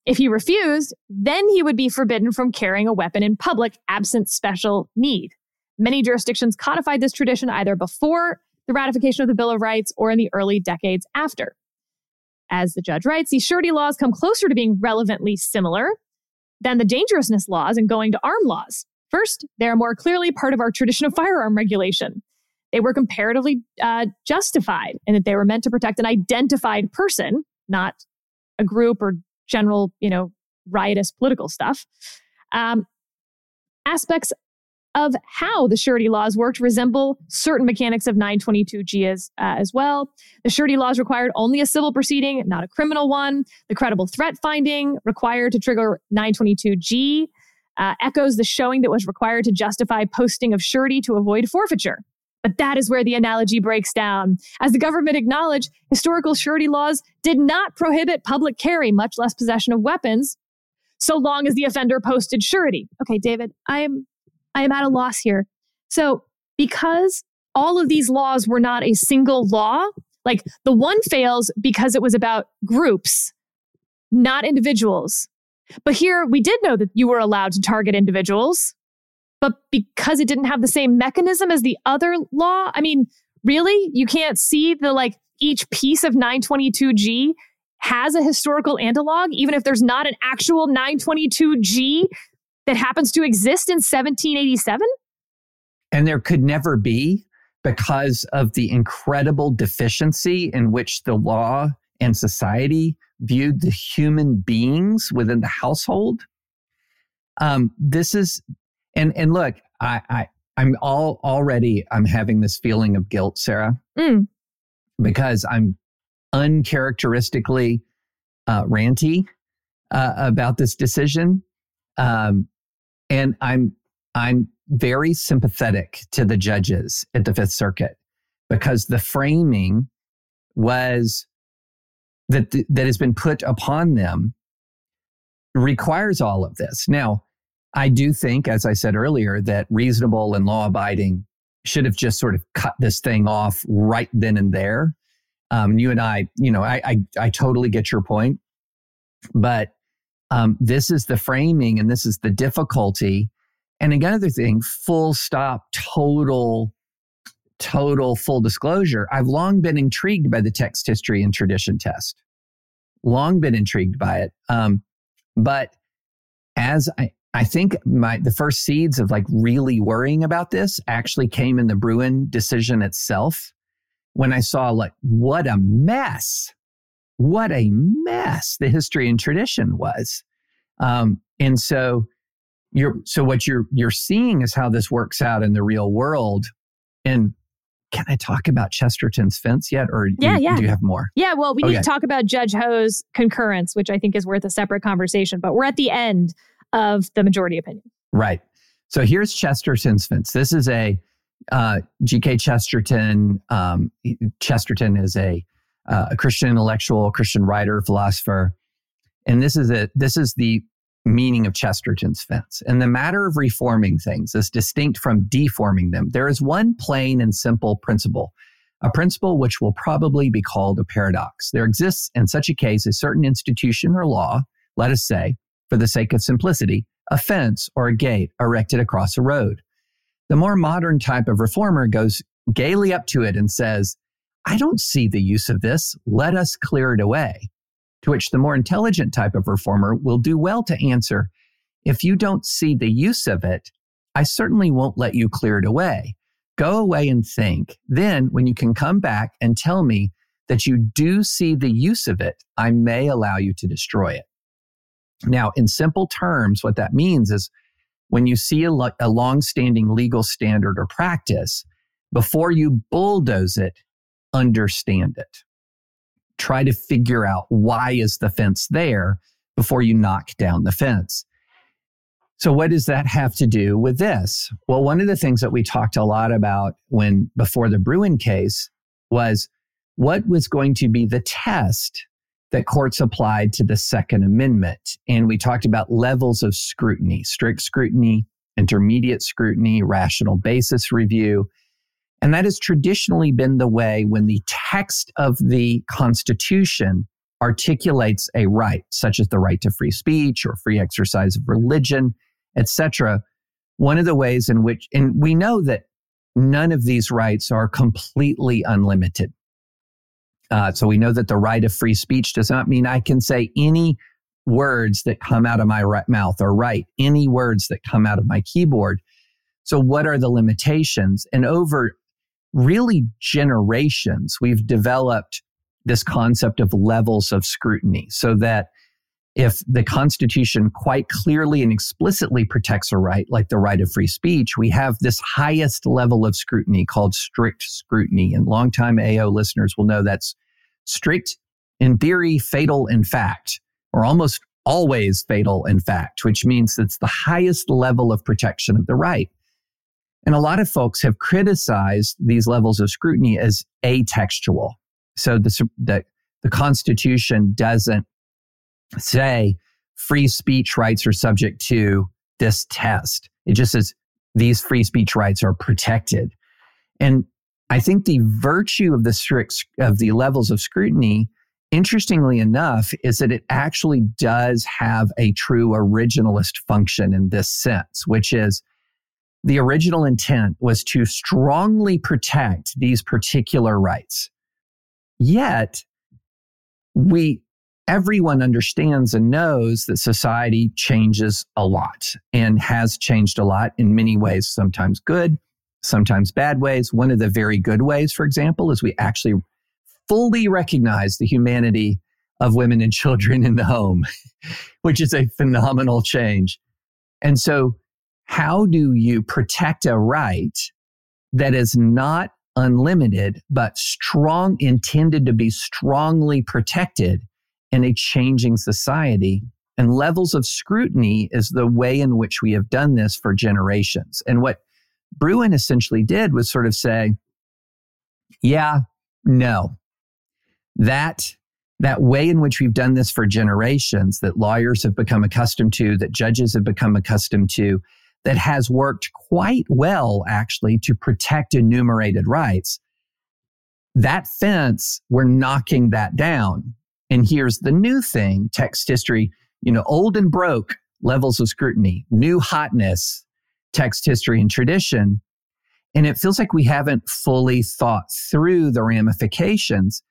If he refused, then he would be forbidden from carrying a weapon in public, absent special need. Many jurisdictions codified this tradition either before the ratification of the Bill of Rights or in the early decades after. As the judge writes, these surety laws come closer to being relevantly similar than the dangerousness laws and going to arm laws. First, they are more clearly part of our tradition of firearm regulation. They were comparatively justified in that they were meant to protect an identified person, not a group or general, riotous political stuff. Aspects of how the surety laws worked resemble certain mechanics of 922G as well. The surety laws required only a civil proceeding, not a criminal one. The credible threat finding required to trigger 922G echoes the showing that was required to justify posting of surety to avoid forfeiture. But that is where the analogy breaks down. As the government acknowledged, historical surety laws did not prohibit public carry, much less possession of weapons, so long as the offender posted surety. Okay, David, I am at a loss here. So because all of these laws were not a single law, like the one fails because it was about groups, not individuals. But here we did know that you were allowed to target individuals. But because it didn't have the same mechanism as the other law, I mean, really? You can't see the each piece of 922G has a historical analog, even if there's not an actual 922G that happens to exist in 1787? And there could never be, because of the incredible deficiency in which the law and society viewed the human beings within the household. And look, I'm having this feeling of guilt, Sarah, because I'm uncharacteristically ranty about this decision, and I'm very sympathetic to the judges at the Fifth Circuit, because the framing was that has been put upon them requires all of this now. I do think, as I said earlier, that reasonable and law-abiding should have just sort of cut this thing off right then and there. You and I, I totally get your point. But this is the framing and this is the difficulty. And another thing, full stop, total full disclosure. I've long been intrigued by the text, history, and tradition test. Long been intrigued by it. But as I think the first seeds of really worrying about this actually came in the Bruen decision itself, when I saw what a mess the history and tradition was, and so what you're seeing is how this works out in the real world. And can I talk about Chesterton's fence yet, or do you have more? Yeah, well, we need to talk about Judge Ho's concurrence, which I think is worth a separate conversation. But we're at the end of the majority opinion. Right. So here's Chesterton's fence. This is a G.K. Chesterton. Chesterton is a Christian intellectual, Christian writer, philosopher, and this is the meaning of Chesterton's fence and the matter of reforming things is distinct from deforming them. There is one plain and simple principle, a principle which will probably be called a paradox. There exists in such a case a certain institution or law, let us say, for the sake of simplicity, a fence or a gate erected across a road. The more modern type of reformer goes gaily up to it and says, I don't see the use of this. Let us clear it away. To which the more intelligent type of reformer will do well to answer, if you don't see the use of it, I certainly won't let you clear it away. Go away and think. Then when you can come back and tell me that you do see the use of it, I may allow you to destroy it. Now, in simple terms, what that means is when you see a longstanding legal standard or practice, before you bulldoze it, understand it. Try to figure out why is the fence there before you knock down the fence. So what does that have to do with this? Well, one of the things that we talked a lot about when before the Bruen case was what was going to be the test that courts applied to the Second Amendment. And we talked about levels of scrutiny, strict scrutiny, intermediate scrutiny, rational basis review. And that has traditionally been the way when the text of the Constitution articulates a right, such as the right to free speech or free exercise of religion, etc. One of the ways in which, and we know that none of these rights are completely unlimited. So we know that the right of free speech does not mean I can say any words that come out of my mouth or write any words that come out of my keyboard. So what are the limitations? And over really generations, we've developed this concept of levels of scrutiny so that if the Constitution quite clearly and explicitly protects a right, like the right of free speech, we have this highest level of scrutiny called strict scrutiny. And longtime AO listeners will know that's strict in theory, fatal in fact, or almost always fatal in fact, which means it's the highest level of protection of the right. And a lot of folks have criticized these levels of scrutiny as atextual. So the Constitution doesn't say free speech rights are subject to this test. It just says these free speech rights are protected. And I think the virtue of the levels of scrutiny, interestingly enough, is that it actually does have a true originalist function in this sense, which is the original intent was to strongly protect these particular rights. Yet, everyone understands and knows that society changes a lot and has changed a lot in many ways, sometimes good, sometimes bad ways. One of the very good ways, for example, is we actually fully recognize the humanity of women and children in the home, which is a phenomenal change. And so, how do you protect a right that is not unlimited, but intended to be strongly protected in a changing society? And levels of scrutiny is the way in which we have done this for generations. And what Bruen essentially did was sort of say, yeah, no, that way in which we've done this for generations, that lawyers have become accustomed to, that judges have become accustomed to, that has worked quite well, actually, to protect enumerated rights. That fence, we're knocking that down. And here's the new thing, text history, old and broke, levels of scrutiny, new hotness, text history and tradition. And it feels like we haven't fully thought through the ramifications.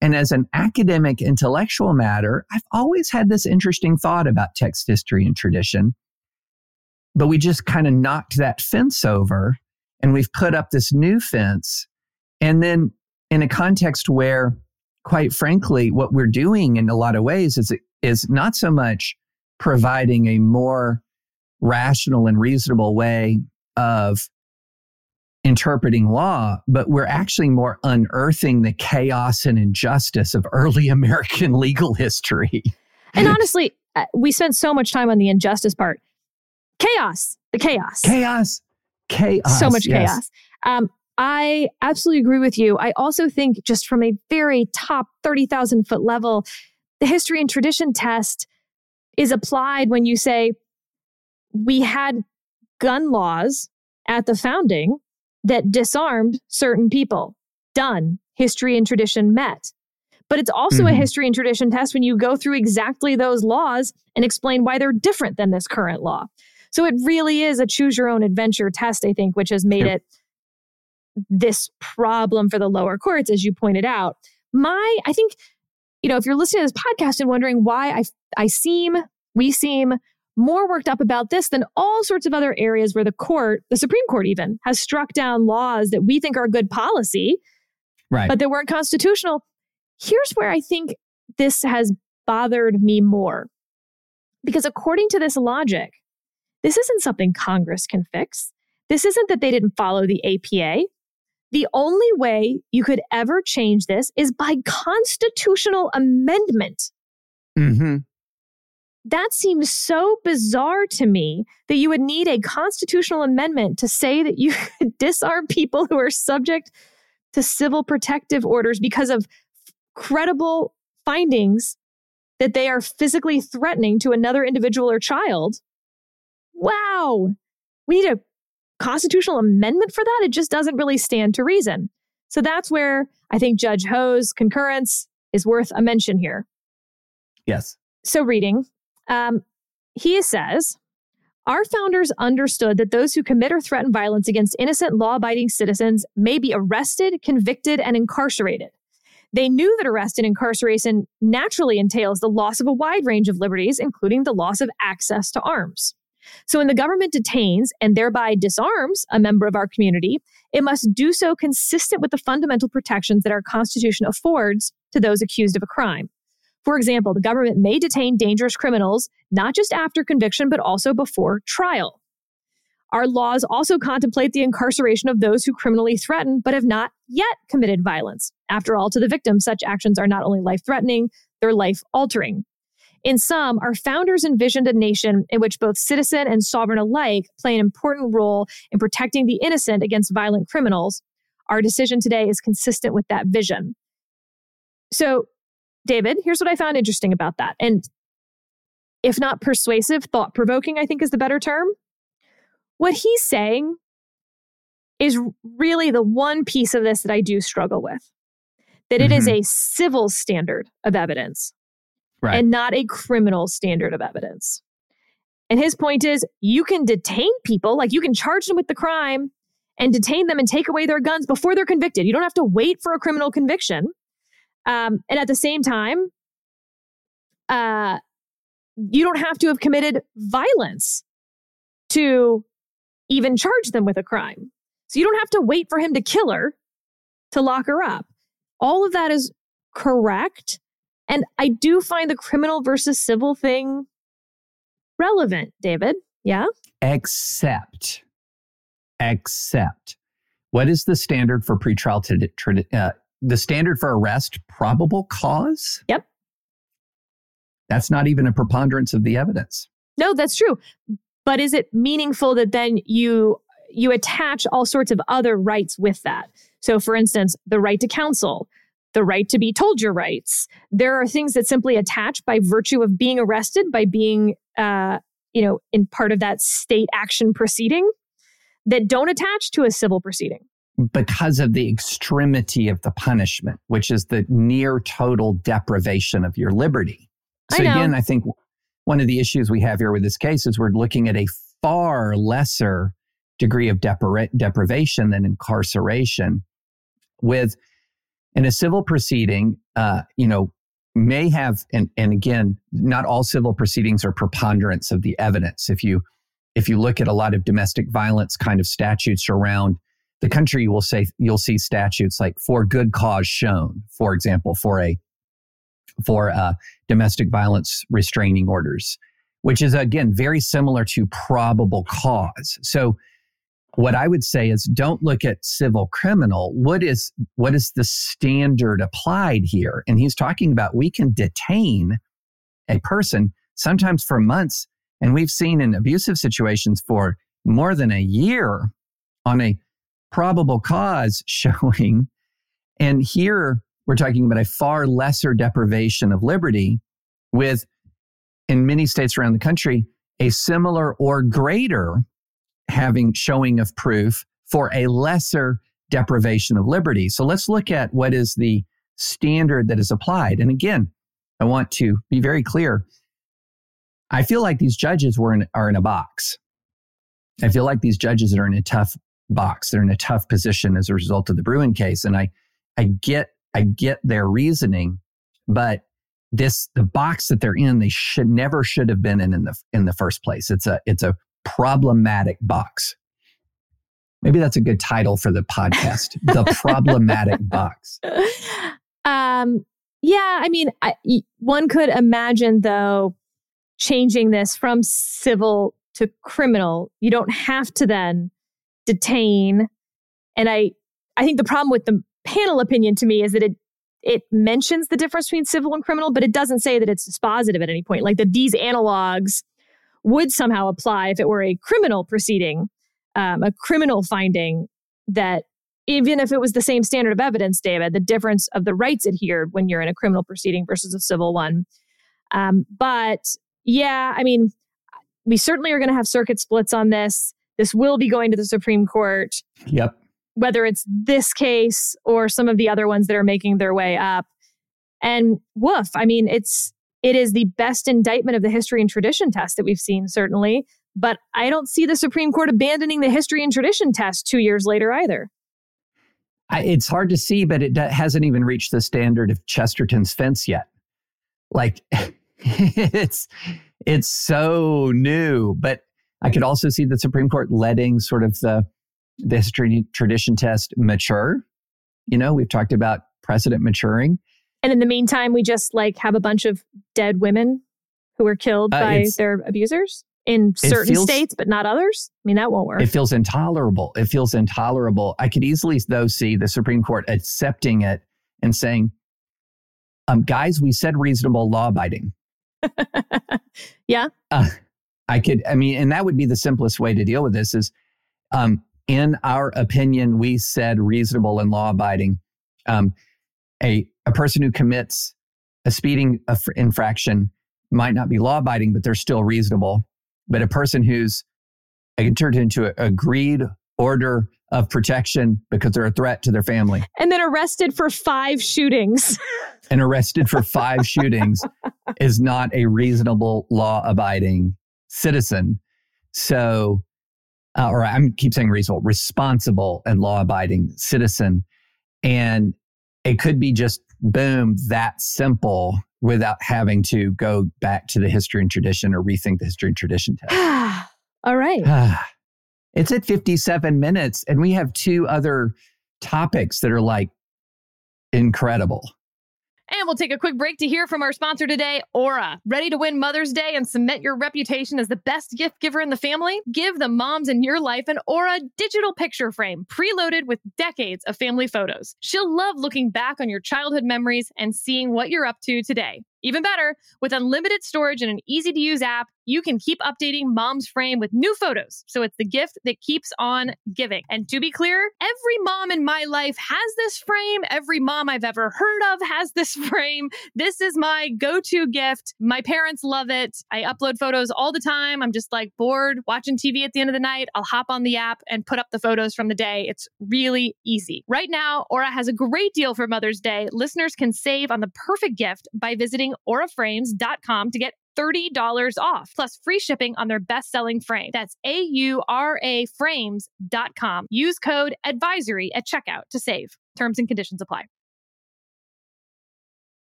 And as an academic intellectual matter, I've always had this interesting thought about text history and tradition. But we just kind of knocked that fence over and we've put up this new fence. And then in a context where, quite frankly, what we're doing in a lot of ways is not so much providing a more rational and reasonable way of interpreting law, but we're actually more unearthing the chaos and injustice of early American legal history. And honestly, we spent so much time on the injustice part. Chaos. So much chaos. I absolutely agree with you. I also think just from a very top 30,000 foot level, the history and tradition test is applied when you say, we had gun laws at the founding that disarmed certain people. Done. History and tradition met. But it's also a history and tradition test when you go through exactly those laws and explain why they're different than this current law. So it really is a choose your own adventure test, I think, which has made it this problem for the lower courts, as you pointed out. I think, you know, if you're listening to this podcast and wondering why we seem more worked up about this than all sorts of other areas where the Supreme Court even, has struck down laws that we think are good policy, but that weren't constitutional. Here's where I think this has bothered me more. Because according to this logic, this isn't something Congress can fix. This isn't that they didn't follow the APA. The only way you could ever change this is by constitutional amendment. That seems so bizarre to me that you would need a constitutional amendment to say that you could disarm people who are subject to civil protective orders because of credible findings that they are physically threatening to another individual or child. Wow, we need a constitutional amendment for that? It just doesn't really stand to reason. So that's where I think Judge Ho's concurrence is worth a mention here. Yes. So reading, he says, our founders understood that those who commit or threaten violence against innocent law-abiding citizens may be arrested, convicted, and incarcerated. They knew that arrest and incarceration naturally entails the loss of a wide range of liberties, including the loss of access to arms. So when the government detains and thereby disarms a member of our community, it must do so consistent with the fundamental protections that our Constitution affords to those accused of a crime. For example, the government may detain dangerous criminals, not just after conviction, but also before trial. Our laws also contemplate the incarceration of those who criminally threaten, but have not yet committed violence. After all, to the victim, such actions are not only life-threatening, they're life-altering. In sum, our founders envisioned a nation in which both citizen and sovereign alike play an important role in protecting the innocent against violent criminals. Our decision today is consistent with that vision. So, David, here's what I found interesting about that. And if not persuasive, thought-provoking, I think is the better term. What he's saying is really the one piece of this that I do struggle with, that it is a civil standard of evidence and not a criminal standard of evidence. And his point is you can detain people, like you can charge them with the crime and detain them and take away their guns before they're convicted. You don't have to wait for a criminal conviction. And at the same time, you don't have to have committed violence to even charge them with a crime. So you don't have to wait for him to kill her to lock her up. All of that is correct. And I do find the criminal versus civil thing relevant, David. Yeah? Except. What is the standard for pretrial? The standard for arrest? Probable cause? Yep. That's not even a preponderance of the evidence. No, that's true. But is it meaningful that then you attach all sorts of other rights with that? So, for instance, the right to counsel, the right to be told your rights. There are things that simply attach by virtue of being arrested, by being, in part of that state action proceeding that don't attach to a civil proceeding. Because of the extremity of the punishment, which is the near total deprivation of your liberty. So again, I think one of the issues we have here with this case is we're looking at a far lesser degree of deprivation than incarceration. With in a civil proceeding, may have, and again, not all civil proceedings are preponderance of the evidence. If you look at a lot of domestic violence kind of statutes around the country, you'll see statutes like for good cause shown, for example, for domestic violence restraining orders, which is, again, very similar to probable cause. So what I would say is don't look at civil criminal. What is the standard applied here? And he's talking about we can detain a person sometimes for months, and we've seen in abusive situations for more than a year on a probable cause showing. And here, we're talking about a far lesser deprivation of liberty with in many states around the country, a similar or greater showing of proof for a lesser deprivation of liberty. So let's look at what is the standard that is applied. And again, I want to be very clear. I feel like these judges are in a box. I feel like these judges are in a tough box. They're in a tough position as a result of the Bruen case. And I get their reasoning, but the box that they're in, they should never have been in the first place. It's a problematic box. Maybe that's a good title for the podcast, The Problematic Box. Yeah, I mean, one could imagine, though, changing this from civil to criminal. You don't have to then detain. And I think the problem with the panel opinion to me is that it mentions the difference between civil and criminal, but it doesn't say that it's dispositive at any point. Like that these analogs would somehow apply if it were a criminal proceeding, a criminal finding, that even if it was the same standard of evidence, David, the difference of the rights adhered when you're in a criminal proceeding versus a civil one. But yeah, I mean, we certainly are going to have circuit splits on this. This will be going to the Supreme Court. Yep. Whether it's this case or some of the other ones that are making their way up. And woof, I mean, it is the best indictment of the history and tradition test that we've seen, certainly. But I don't see the Supreme Court abandoning the history and tradition test 2 years later either. It's hard to see, but it hasn't even reached the standard of Chesterton's fence yet. Like, it's so new. But I could also see the Supreme Court letting sort of the history and tradition test mature. You know, we've talked about precedent maturing. And in the meantime, we just have a bunch of dead women who were killed by their abusers in certain states, but not others. I mean, that won't work. It feels intolerable. I could easily, though, see the Supreme Court accepting it and saying, guys, we said reasonable law abiding. Yeah. And that would be the simplest way to deal with this is, in our opinion, we said reasonable and law abiding. A person who commits a speeding infraction might not be law abiding, but they're still reasonable. But a person who's turned into an agreed order of protection because they're a threat to their family. And then arrested for 5 shootings. And arrested for 5 shootings is not a reasonable law abiding citizen. So, or I keep saying reasonable, responsible and law abiding citizen. And it could be just boom, that simple, without having to go back to the history and tradition or rethink the history and tradition test. All right. It's at 57 minutes and we have 2 other topics that are incredible. And we'll take a quick break to hear from our sponsor today, Aura. Ready to win Mother's Day and cement your reputation as the best gift giver in the family? Give the moms in your life an Aura digital picture frame preloaded with decades of family photos. She'll love looking back on your childhood memories and seeing what you're up to today. Even better, with unlimited storage and an easy-to-use app, you can keep updating Mom's frame with new photos. So it's the gift that keeps on giving. And to be clear, every mom in my life has this frame. Every mom I've ever heard of has this frame. This is my go-to gift. My parents love it. I upload photos all the time. I'm just bored, watching TV at the end of the night. I'll hop on the app and put up the photos from the day. It's really easy. Right now, Aura has a great deal for Mother's Day. Listeners can save on the perfect gift by visiting AuraFrames.com to get $30 off, plus free shipping on their best-selling frame. That's A-U-R-A frames.com. Use code ADVISORY at checkout to save. Terms and conditions apply.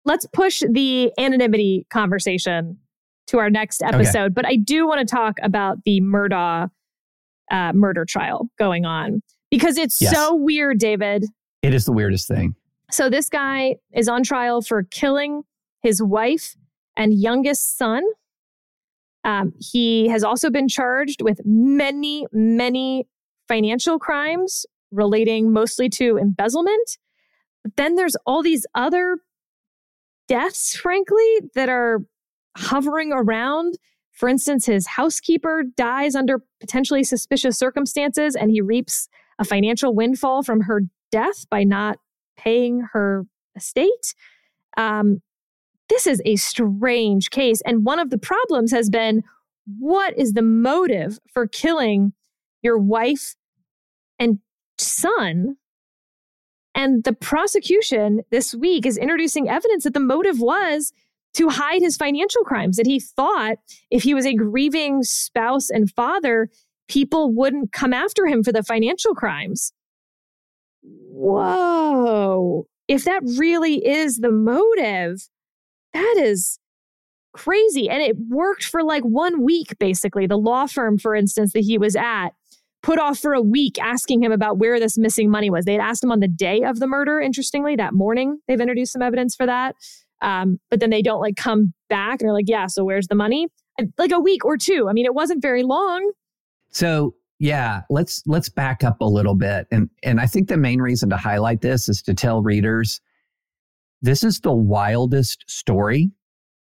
Let's push the anonymity conversation to our next episode, okay. But I do want to talk about the Murdaugh murder trial going on because it's so weird, David. It is the weirdest thing. So this guy is on trial for killing his wife and youngest son. He has also been charged with many, many financial crimes relating mostly to embezzlement. But then there's all these other deaths, frankly, that are hovering around. For instance, his housekeeper dies under potentially suspicious circumstances, and he reaps a financial windfall from her death by not paying her estate. this is a strange case. And one of the problems has been, what is the motive for killing your wife and son? And the prosecution this week is introducing evidence that the motive was to hide his financial crimes, that he thought if he was a grieving spouse and father, people wouldn't come after him for the financial crimes. Whoa. If that really is the motive, that is crazy. And it worked for like 1 week, basically. The law firm, for instance, that he was at, put off for a week asking him about where this missing money was. They had asked him on the day of the murder, interestingly, that morning. They've introduced some evidence for that. But then they don't like come back and they're like, yeah, so where's the money? Like a week or two. I mean, it wasn't very long. So yeah, let's back up a little bit. And I think the main reason to highlight this is to tell readers, this is the wildest story.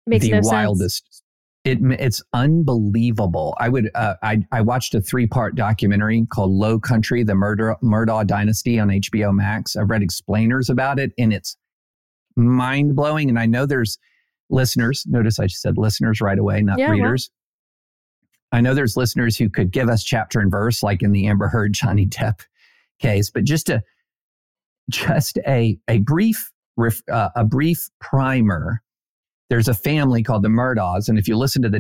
Makes no sense. The wildest. It's unbelievable. I watched a 3-part documentary called Low Country, the Murdaugh Dynasty on HBO Max. I've read explainers about it and it's mind blowing. And I know there's listeners, notice I just said listeners right away, not readers. Well, I know there's listeners who could give us chapter and verse, like in the Amber Heard, Johnny Depp case, but just a brief primer. There's a family called the Murdaughs, and if you listen to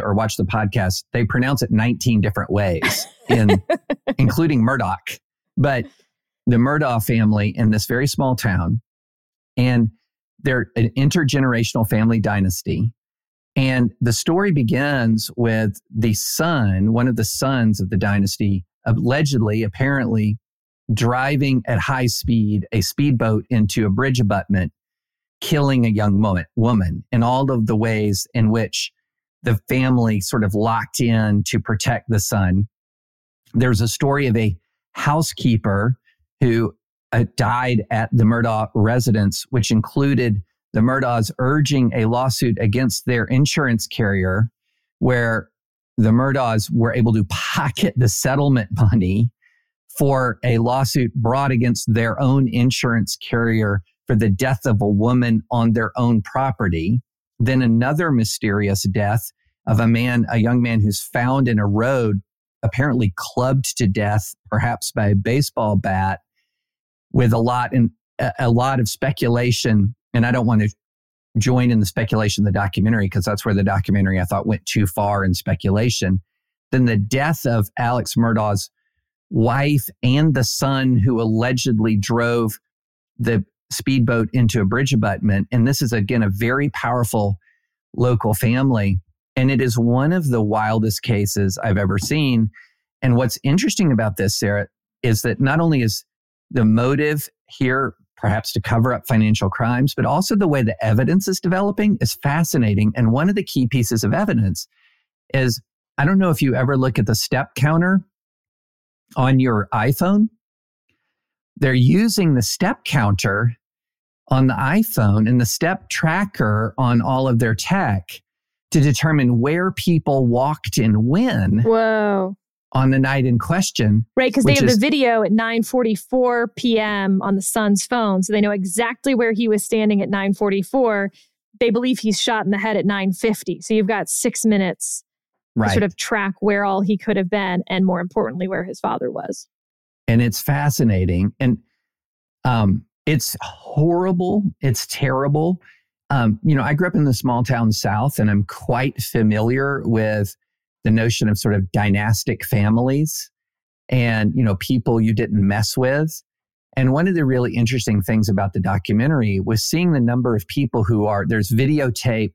or watch the podcast, they pronounce it 19 different ways, including Murdaugh. But the Murdaugh family in this very small town, and they're an intergenerational family dynasty. And the story begins with the son, one of the sons of the dynasty, allegedly, apparently, driving at high speed a speedboat into a bridge abutment, killing a young woman, and all of the ways in which the family sort of locked in to protect the son. There's a story of a housekeeper who died at the Murdaugh residence, which included the Murdaughs urging a lawsuit against their insurance carrier, where the Murdaughs were able to pocket the settlement money for a lawsuit brought against their own insurance carrier for the death of a woman on their own property. Then another mysterious death of a young man who's found in a road, apparently clubbed to death, perhaps by a baseball bat, with a lot of speculation. And I don't want to join in the speculation of the documentary, because that's where the documentary I thought went too far in speculation. Then the death of Alex Murdaugh's wife and the son who allegedly drove the speedboat into a bridge abutment. And this is, again, a very powerful local family. And it is one of the wildest cases I've ever seen. And what's interesting about this, Sarah, is that not only is the motive here perhaps to cover up financial crimes, but also the way the evidence is developing is fascinating. And one of the key pieces of evidence is, I don't know if you ever look at the step counter on your iPhone. They're using the step counter on the iPhone and the step tracker on all of their tech to determine where people walked and when. Whoa. On the night in question. Right, because they have the video at 9:44 p.m. on the son's phone, so they know exactly where he was standing at 9:44. They believe he's shot in the head at 9:50. So you've got 6 minutes to sort of track where all he could have been and, more importantly, where his father was. And it's fascinating. And it's horrible. It's terrible. I grew up in the small town South, and I'm quite familiar with the notion of sort of dynastic families and, people you didn't mess with. And one of the really interesting things about the documentary was seeing the number of people there's videotape.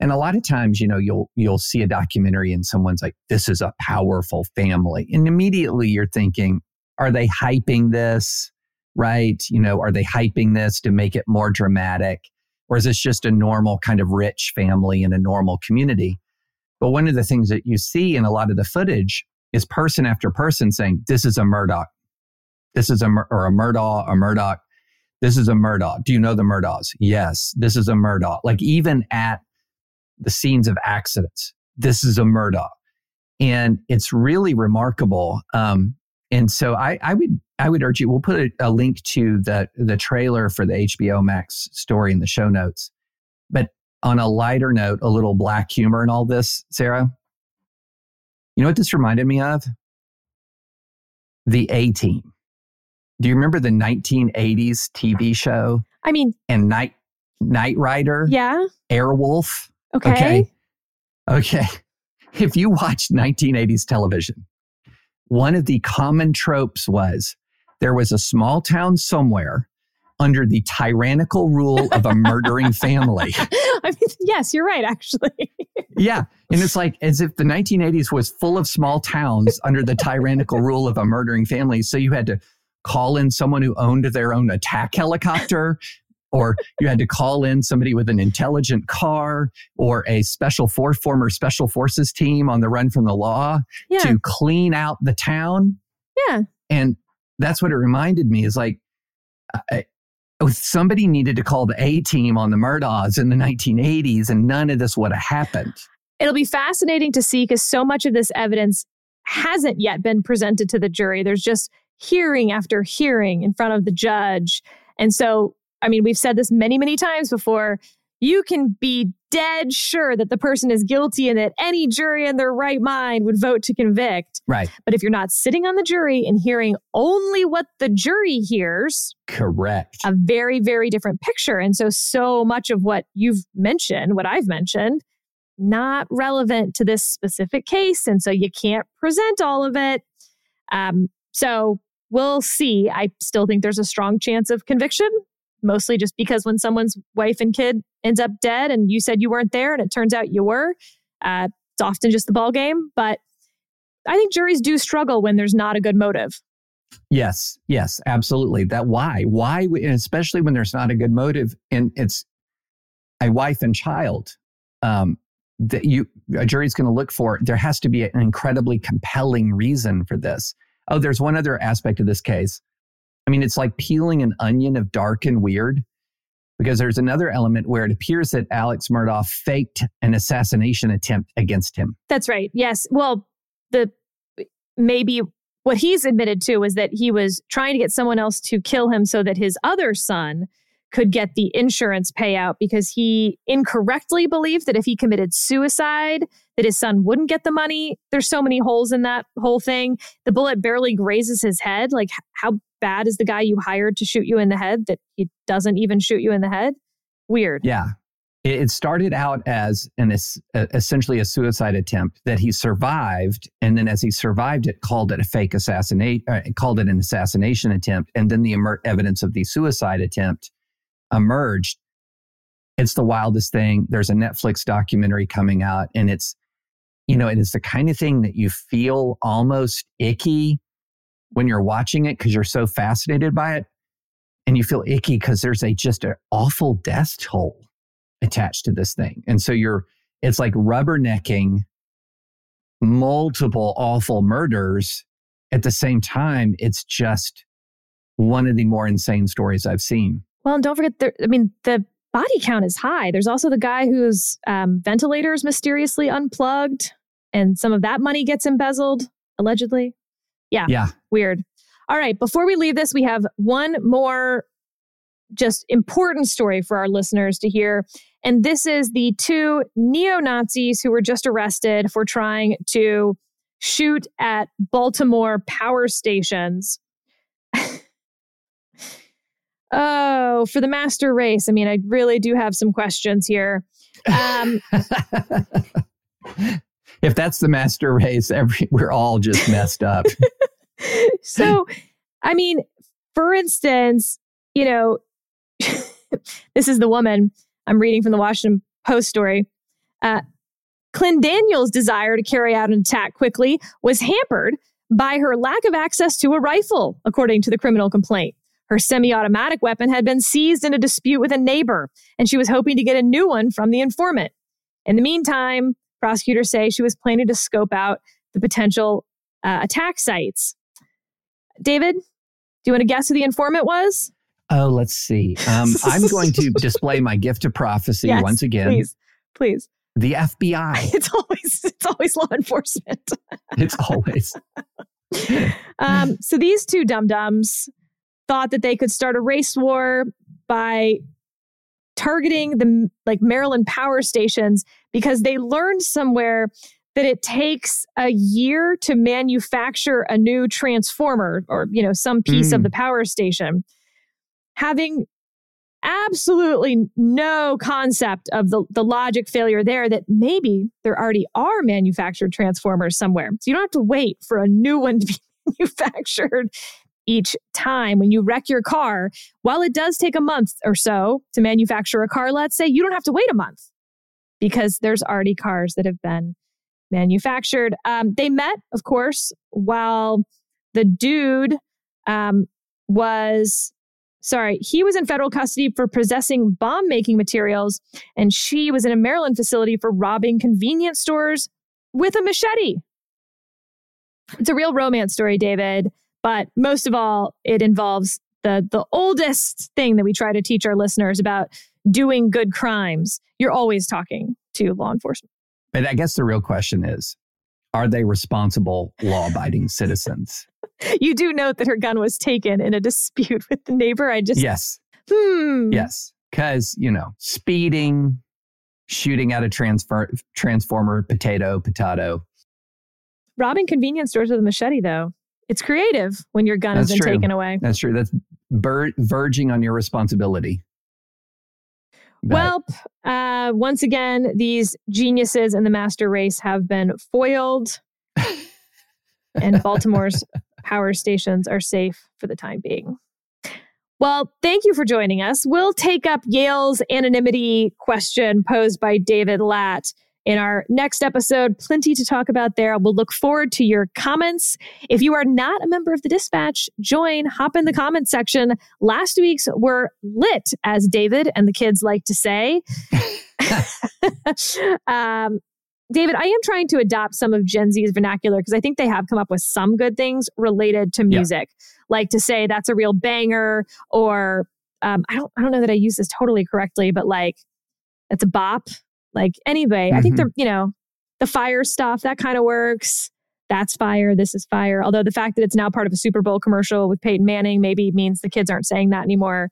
And a lot of times, you'll see a documentary and someone's like, this is a powerful family. And immediately you're thinking, are they hyping this, right? Are they hyping this to make it more dramatic? Or is this just a normal kind of rich family in a normal community? But one of the things that you see in a lot of the footage is person after person saying, this is a Murdaugh. This is a Murdaugh. This is a Murdaugh. Do you know the Murdaughs? Yes, this is a Murdaugh. Like even at the scenes of accidents, this is a Murdaugh. And it's really remarkable. And so I would urge you, we'll put a link to the trailer for the HBO Max story in the show notes. But on a lighter note, a little black humor in all this, Sarah. You know what this reminded me of? The A-Team. Do you remember the 1980s TV show? I mean... And Knight Rider? Yeah. Airwolf? Okay. If you watched 1980s television, one of the common tropes was there was a small town somewhere under the tyrannical rule of a murdering family. I mean, yes, you're right, actually. Yeah. And it's like as if the 1980s was full of small towns under the tyrannical rule of a murdering family. So you had to call in someone who owned their own attack helicopter, or you had to call in somebody with an intelligent car or a former special forces team on the run from the law to clean out the town. Yeah. And that's what it reminded me is like, somebody needed to call the A-Team on the Murdaughs in the 1980s, and none of this would have happened. It'll be fascinating to see because so much of this evidence hasn't yet been presented to the jury. There's just hearing after hearing in front of the judge. And so, I mean, we've said this many, many times before. You can be dead sure that the person is guilty and that any jury in their right mind would vote to convict. Right. But if you're not sitting on the jury and hearing only what the jury hears... Correct. A very, very different picture. And so much of what you've mentioned, what I've mentioned, not relevant to this specific case. And so you can't present all of it. So we'll see. I still think there's a strong chance of conviction. Mostly just because when someone's wife and kid ends up dead and you said you weren't there and it turns out you were, it's often just the ballgame. But I think juries do struggle when there's not a good motive. Yes, absolutely. That why, and especially when there's not a good motive and it's a wife and child that a jury's going to look for. There has to be an incredibly compelling reason for this. Oh, there's one other aspect of this case. I mean, it's like peeling an onion of dark and weird, because there's another element where it appears that Alex Murdaugh faked an assassination attempt against him. That's right. Yes. Well, maybe what he's admitted to is that he was trying to get someone else to kill him so that his other son could get the insurance payout, because he incorrectly believed that if he committed suicide, that his son wouldn't get the money. There's so many holes in that whole thing. The bullet barely grazes his head. Like, how bad is the guy you hired to shoot you in the head that he doesn't even shoot you in the head? Weird. Yeah. It started out as essentially a suicide attempt that he survived. And then as he survived it, called it a fake assassination, called it an assassination attempt. And then the evidence of the suicide attempt emerged. It's the wildest thing. There's a Netflix documentary coming out, and it's, you know, it is the kind of thing that you feel almost icky when you're watching it because you're so fascinated by it, and you feel icky because there's an awful death toll attached to this thing. And so it's like rubbernecking multiple awful murders at the same time. It's just one of the more insane stories I've seen. Well, and don't forget, the body count is high. There's also the guy whose ventilator is mysteriously unplugged, and some of that money gets embezzled, allegedly. Yeah. Weird. All right. Before we leave this, we have one more just important story for our listeners to hear. And this is the two neo-Nazis who were just arrested for trying to shoot at Baltimore power stations. Oh, for the master race. I mean, I really do have some questions here. If that's the master race, we're all just messed up. So, I mean, for instance, you know, this is the woman I'm reading from the Washington Post story. Clyn Daniels' desire to carry out an attack quickly was hampered by her lack of access to a rifle, according to the criminal complaint. Her semi-automatic weapon had been seized in a dispute with a neighbor, and she was hoping to get a new one from the informant. In the meantime, prosecutors say she was planning to scope out the potential attack sites. David, do you want to guess who the informant was? Oh, let's see. I'm going to display my gift of prophecy once again. Please. The FBI. It's always law enforcement. It's always. So these two dum-dums thought that they could start a race war by targeting the Maryland power stations because they learned somewhere that it takes a year to manufacture a new transformer or, you know, some piece of the power station. Having absolutely no concept of the logic failure there that maybe there already are manufactured transformers somewhere. So you don't have to wait for a new one to be manufactured each time when you wreck your car. While it does take a month or so to manufacture a car, let's say, you don't have to wait a month because there's already cars that have been manufactured. They met, of course, while the dude was in federal custody for possessing bomb-making materials, and she was in a Maryland facility for robbing convenience stores with a machete. It's a real romance story, David, but most of all, it involves the oldest thing that we try to teach our listeners about doing good crimes. You're always talking to law enforcement. But I guess the real question is, are they responsible, law-abiding citizens? You do note that her gun was taken in a dispute with the neighbor. Yes. Yes. Because, you know, speeding, shooting at a transformer, potato. Robbing convenience stores with a machete, though. It's creative when your gun has been taken away. That's true. That's verging on your responsibility. Well, once again, these geniuses in the master race have been foiled. And Baltimore's power stations are safe for the time being. Well, thank you for joining us. We'll take up Yale's anonymity question posed by David Lat in our next episode. Plenty to talk about there. We'll look forward to your comments. If you are not a member of The Dispatch, hop in the comment section. Last week's were lit, as David and the kids like to say. David, I am trying to adopt some of Gen Z's vernacular because I think they have come up with some good things related to music, like to say that's a real banger, or I don't know that I use this totally correctly, but like it's a bop. Like anyway, I think the fire stuff that kind of works. That's fire. This is fire. Although the fact that it's now part of a Super Bowl commercial with Peyton Manning maybe means the kids aren't saying that anymore.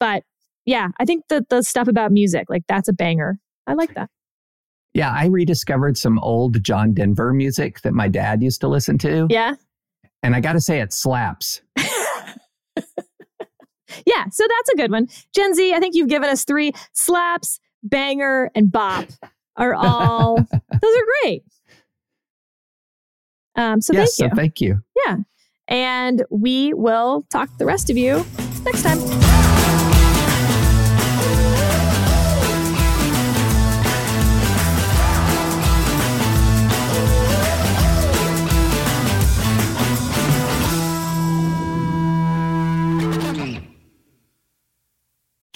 But yeah, I think the stuff about music, like that's a banger. I like that. Yeah, I rediscovered some old John Denver music that my dad used to listen to. Yeah. And I got to say, it slaps. Yeah, so that's a good one. Gen Z, I think you've given us three. Slaps, banger, and bop are all, those are great. Thank you. Yeah. And we will talk to the rest of you next time.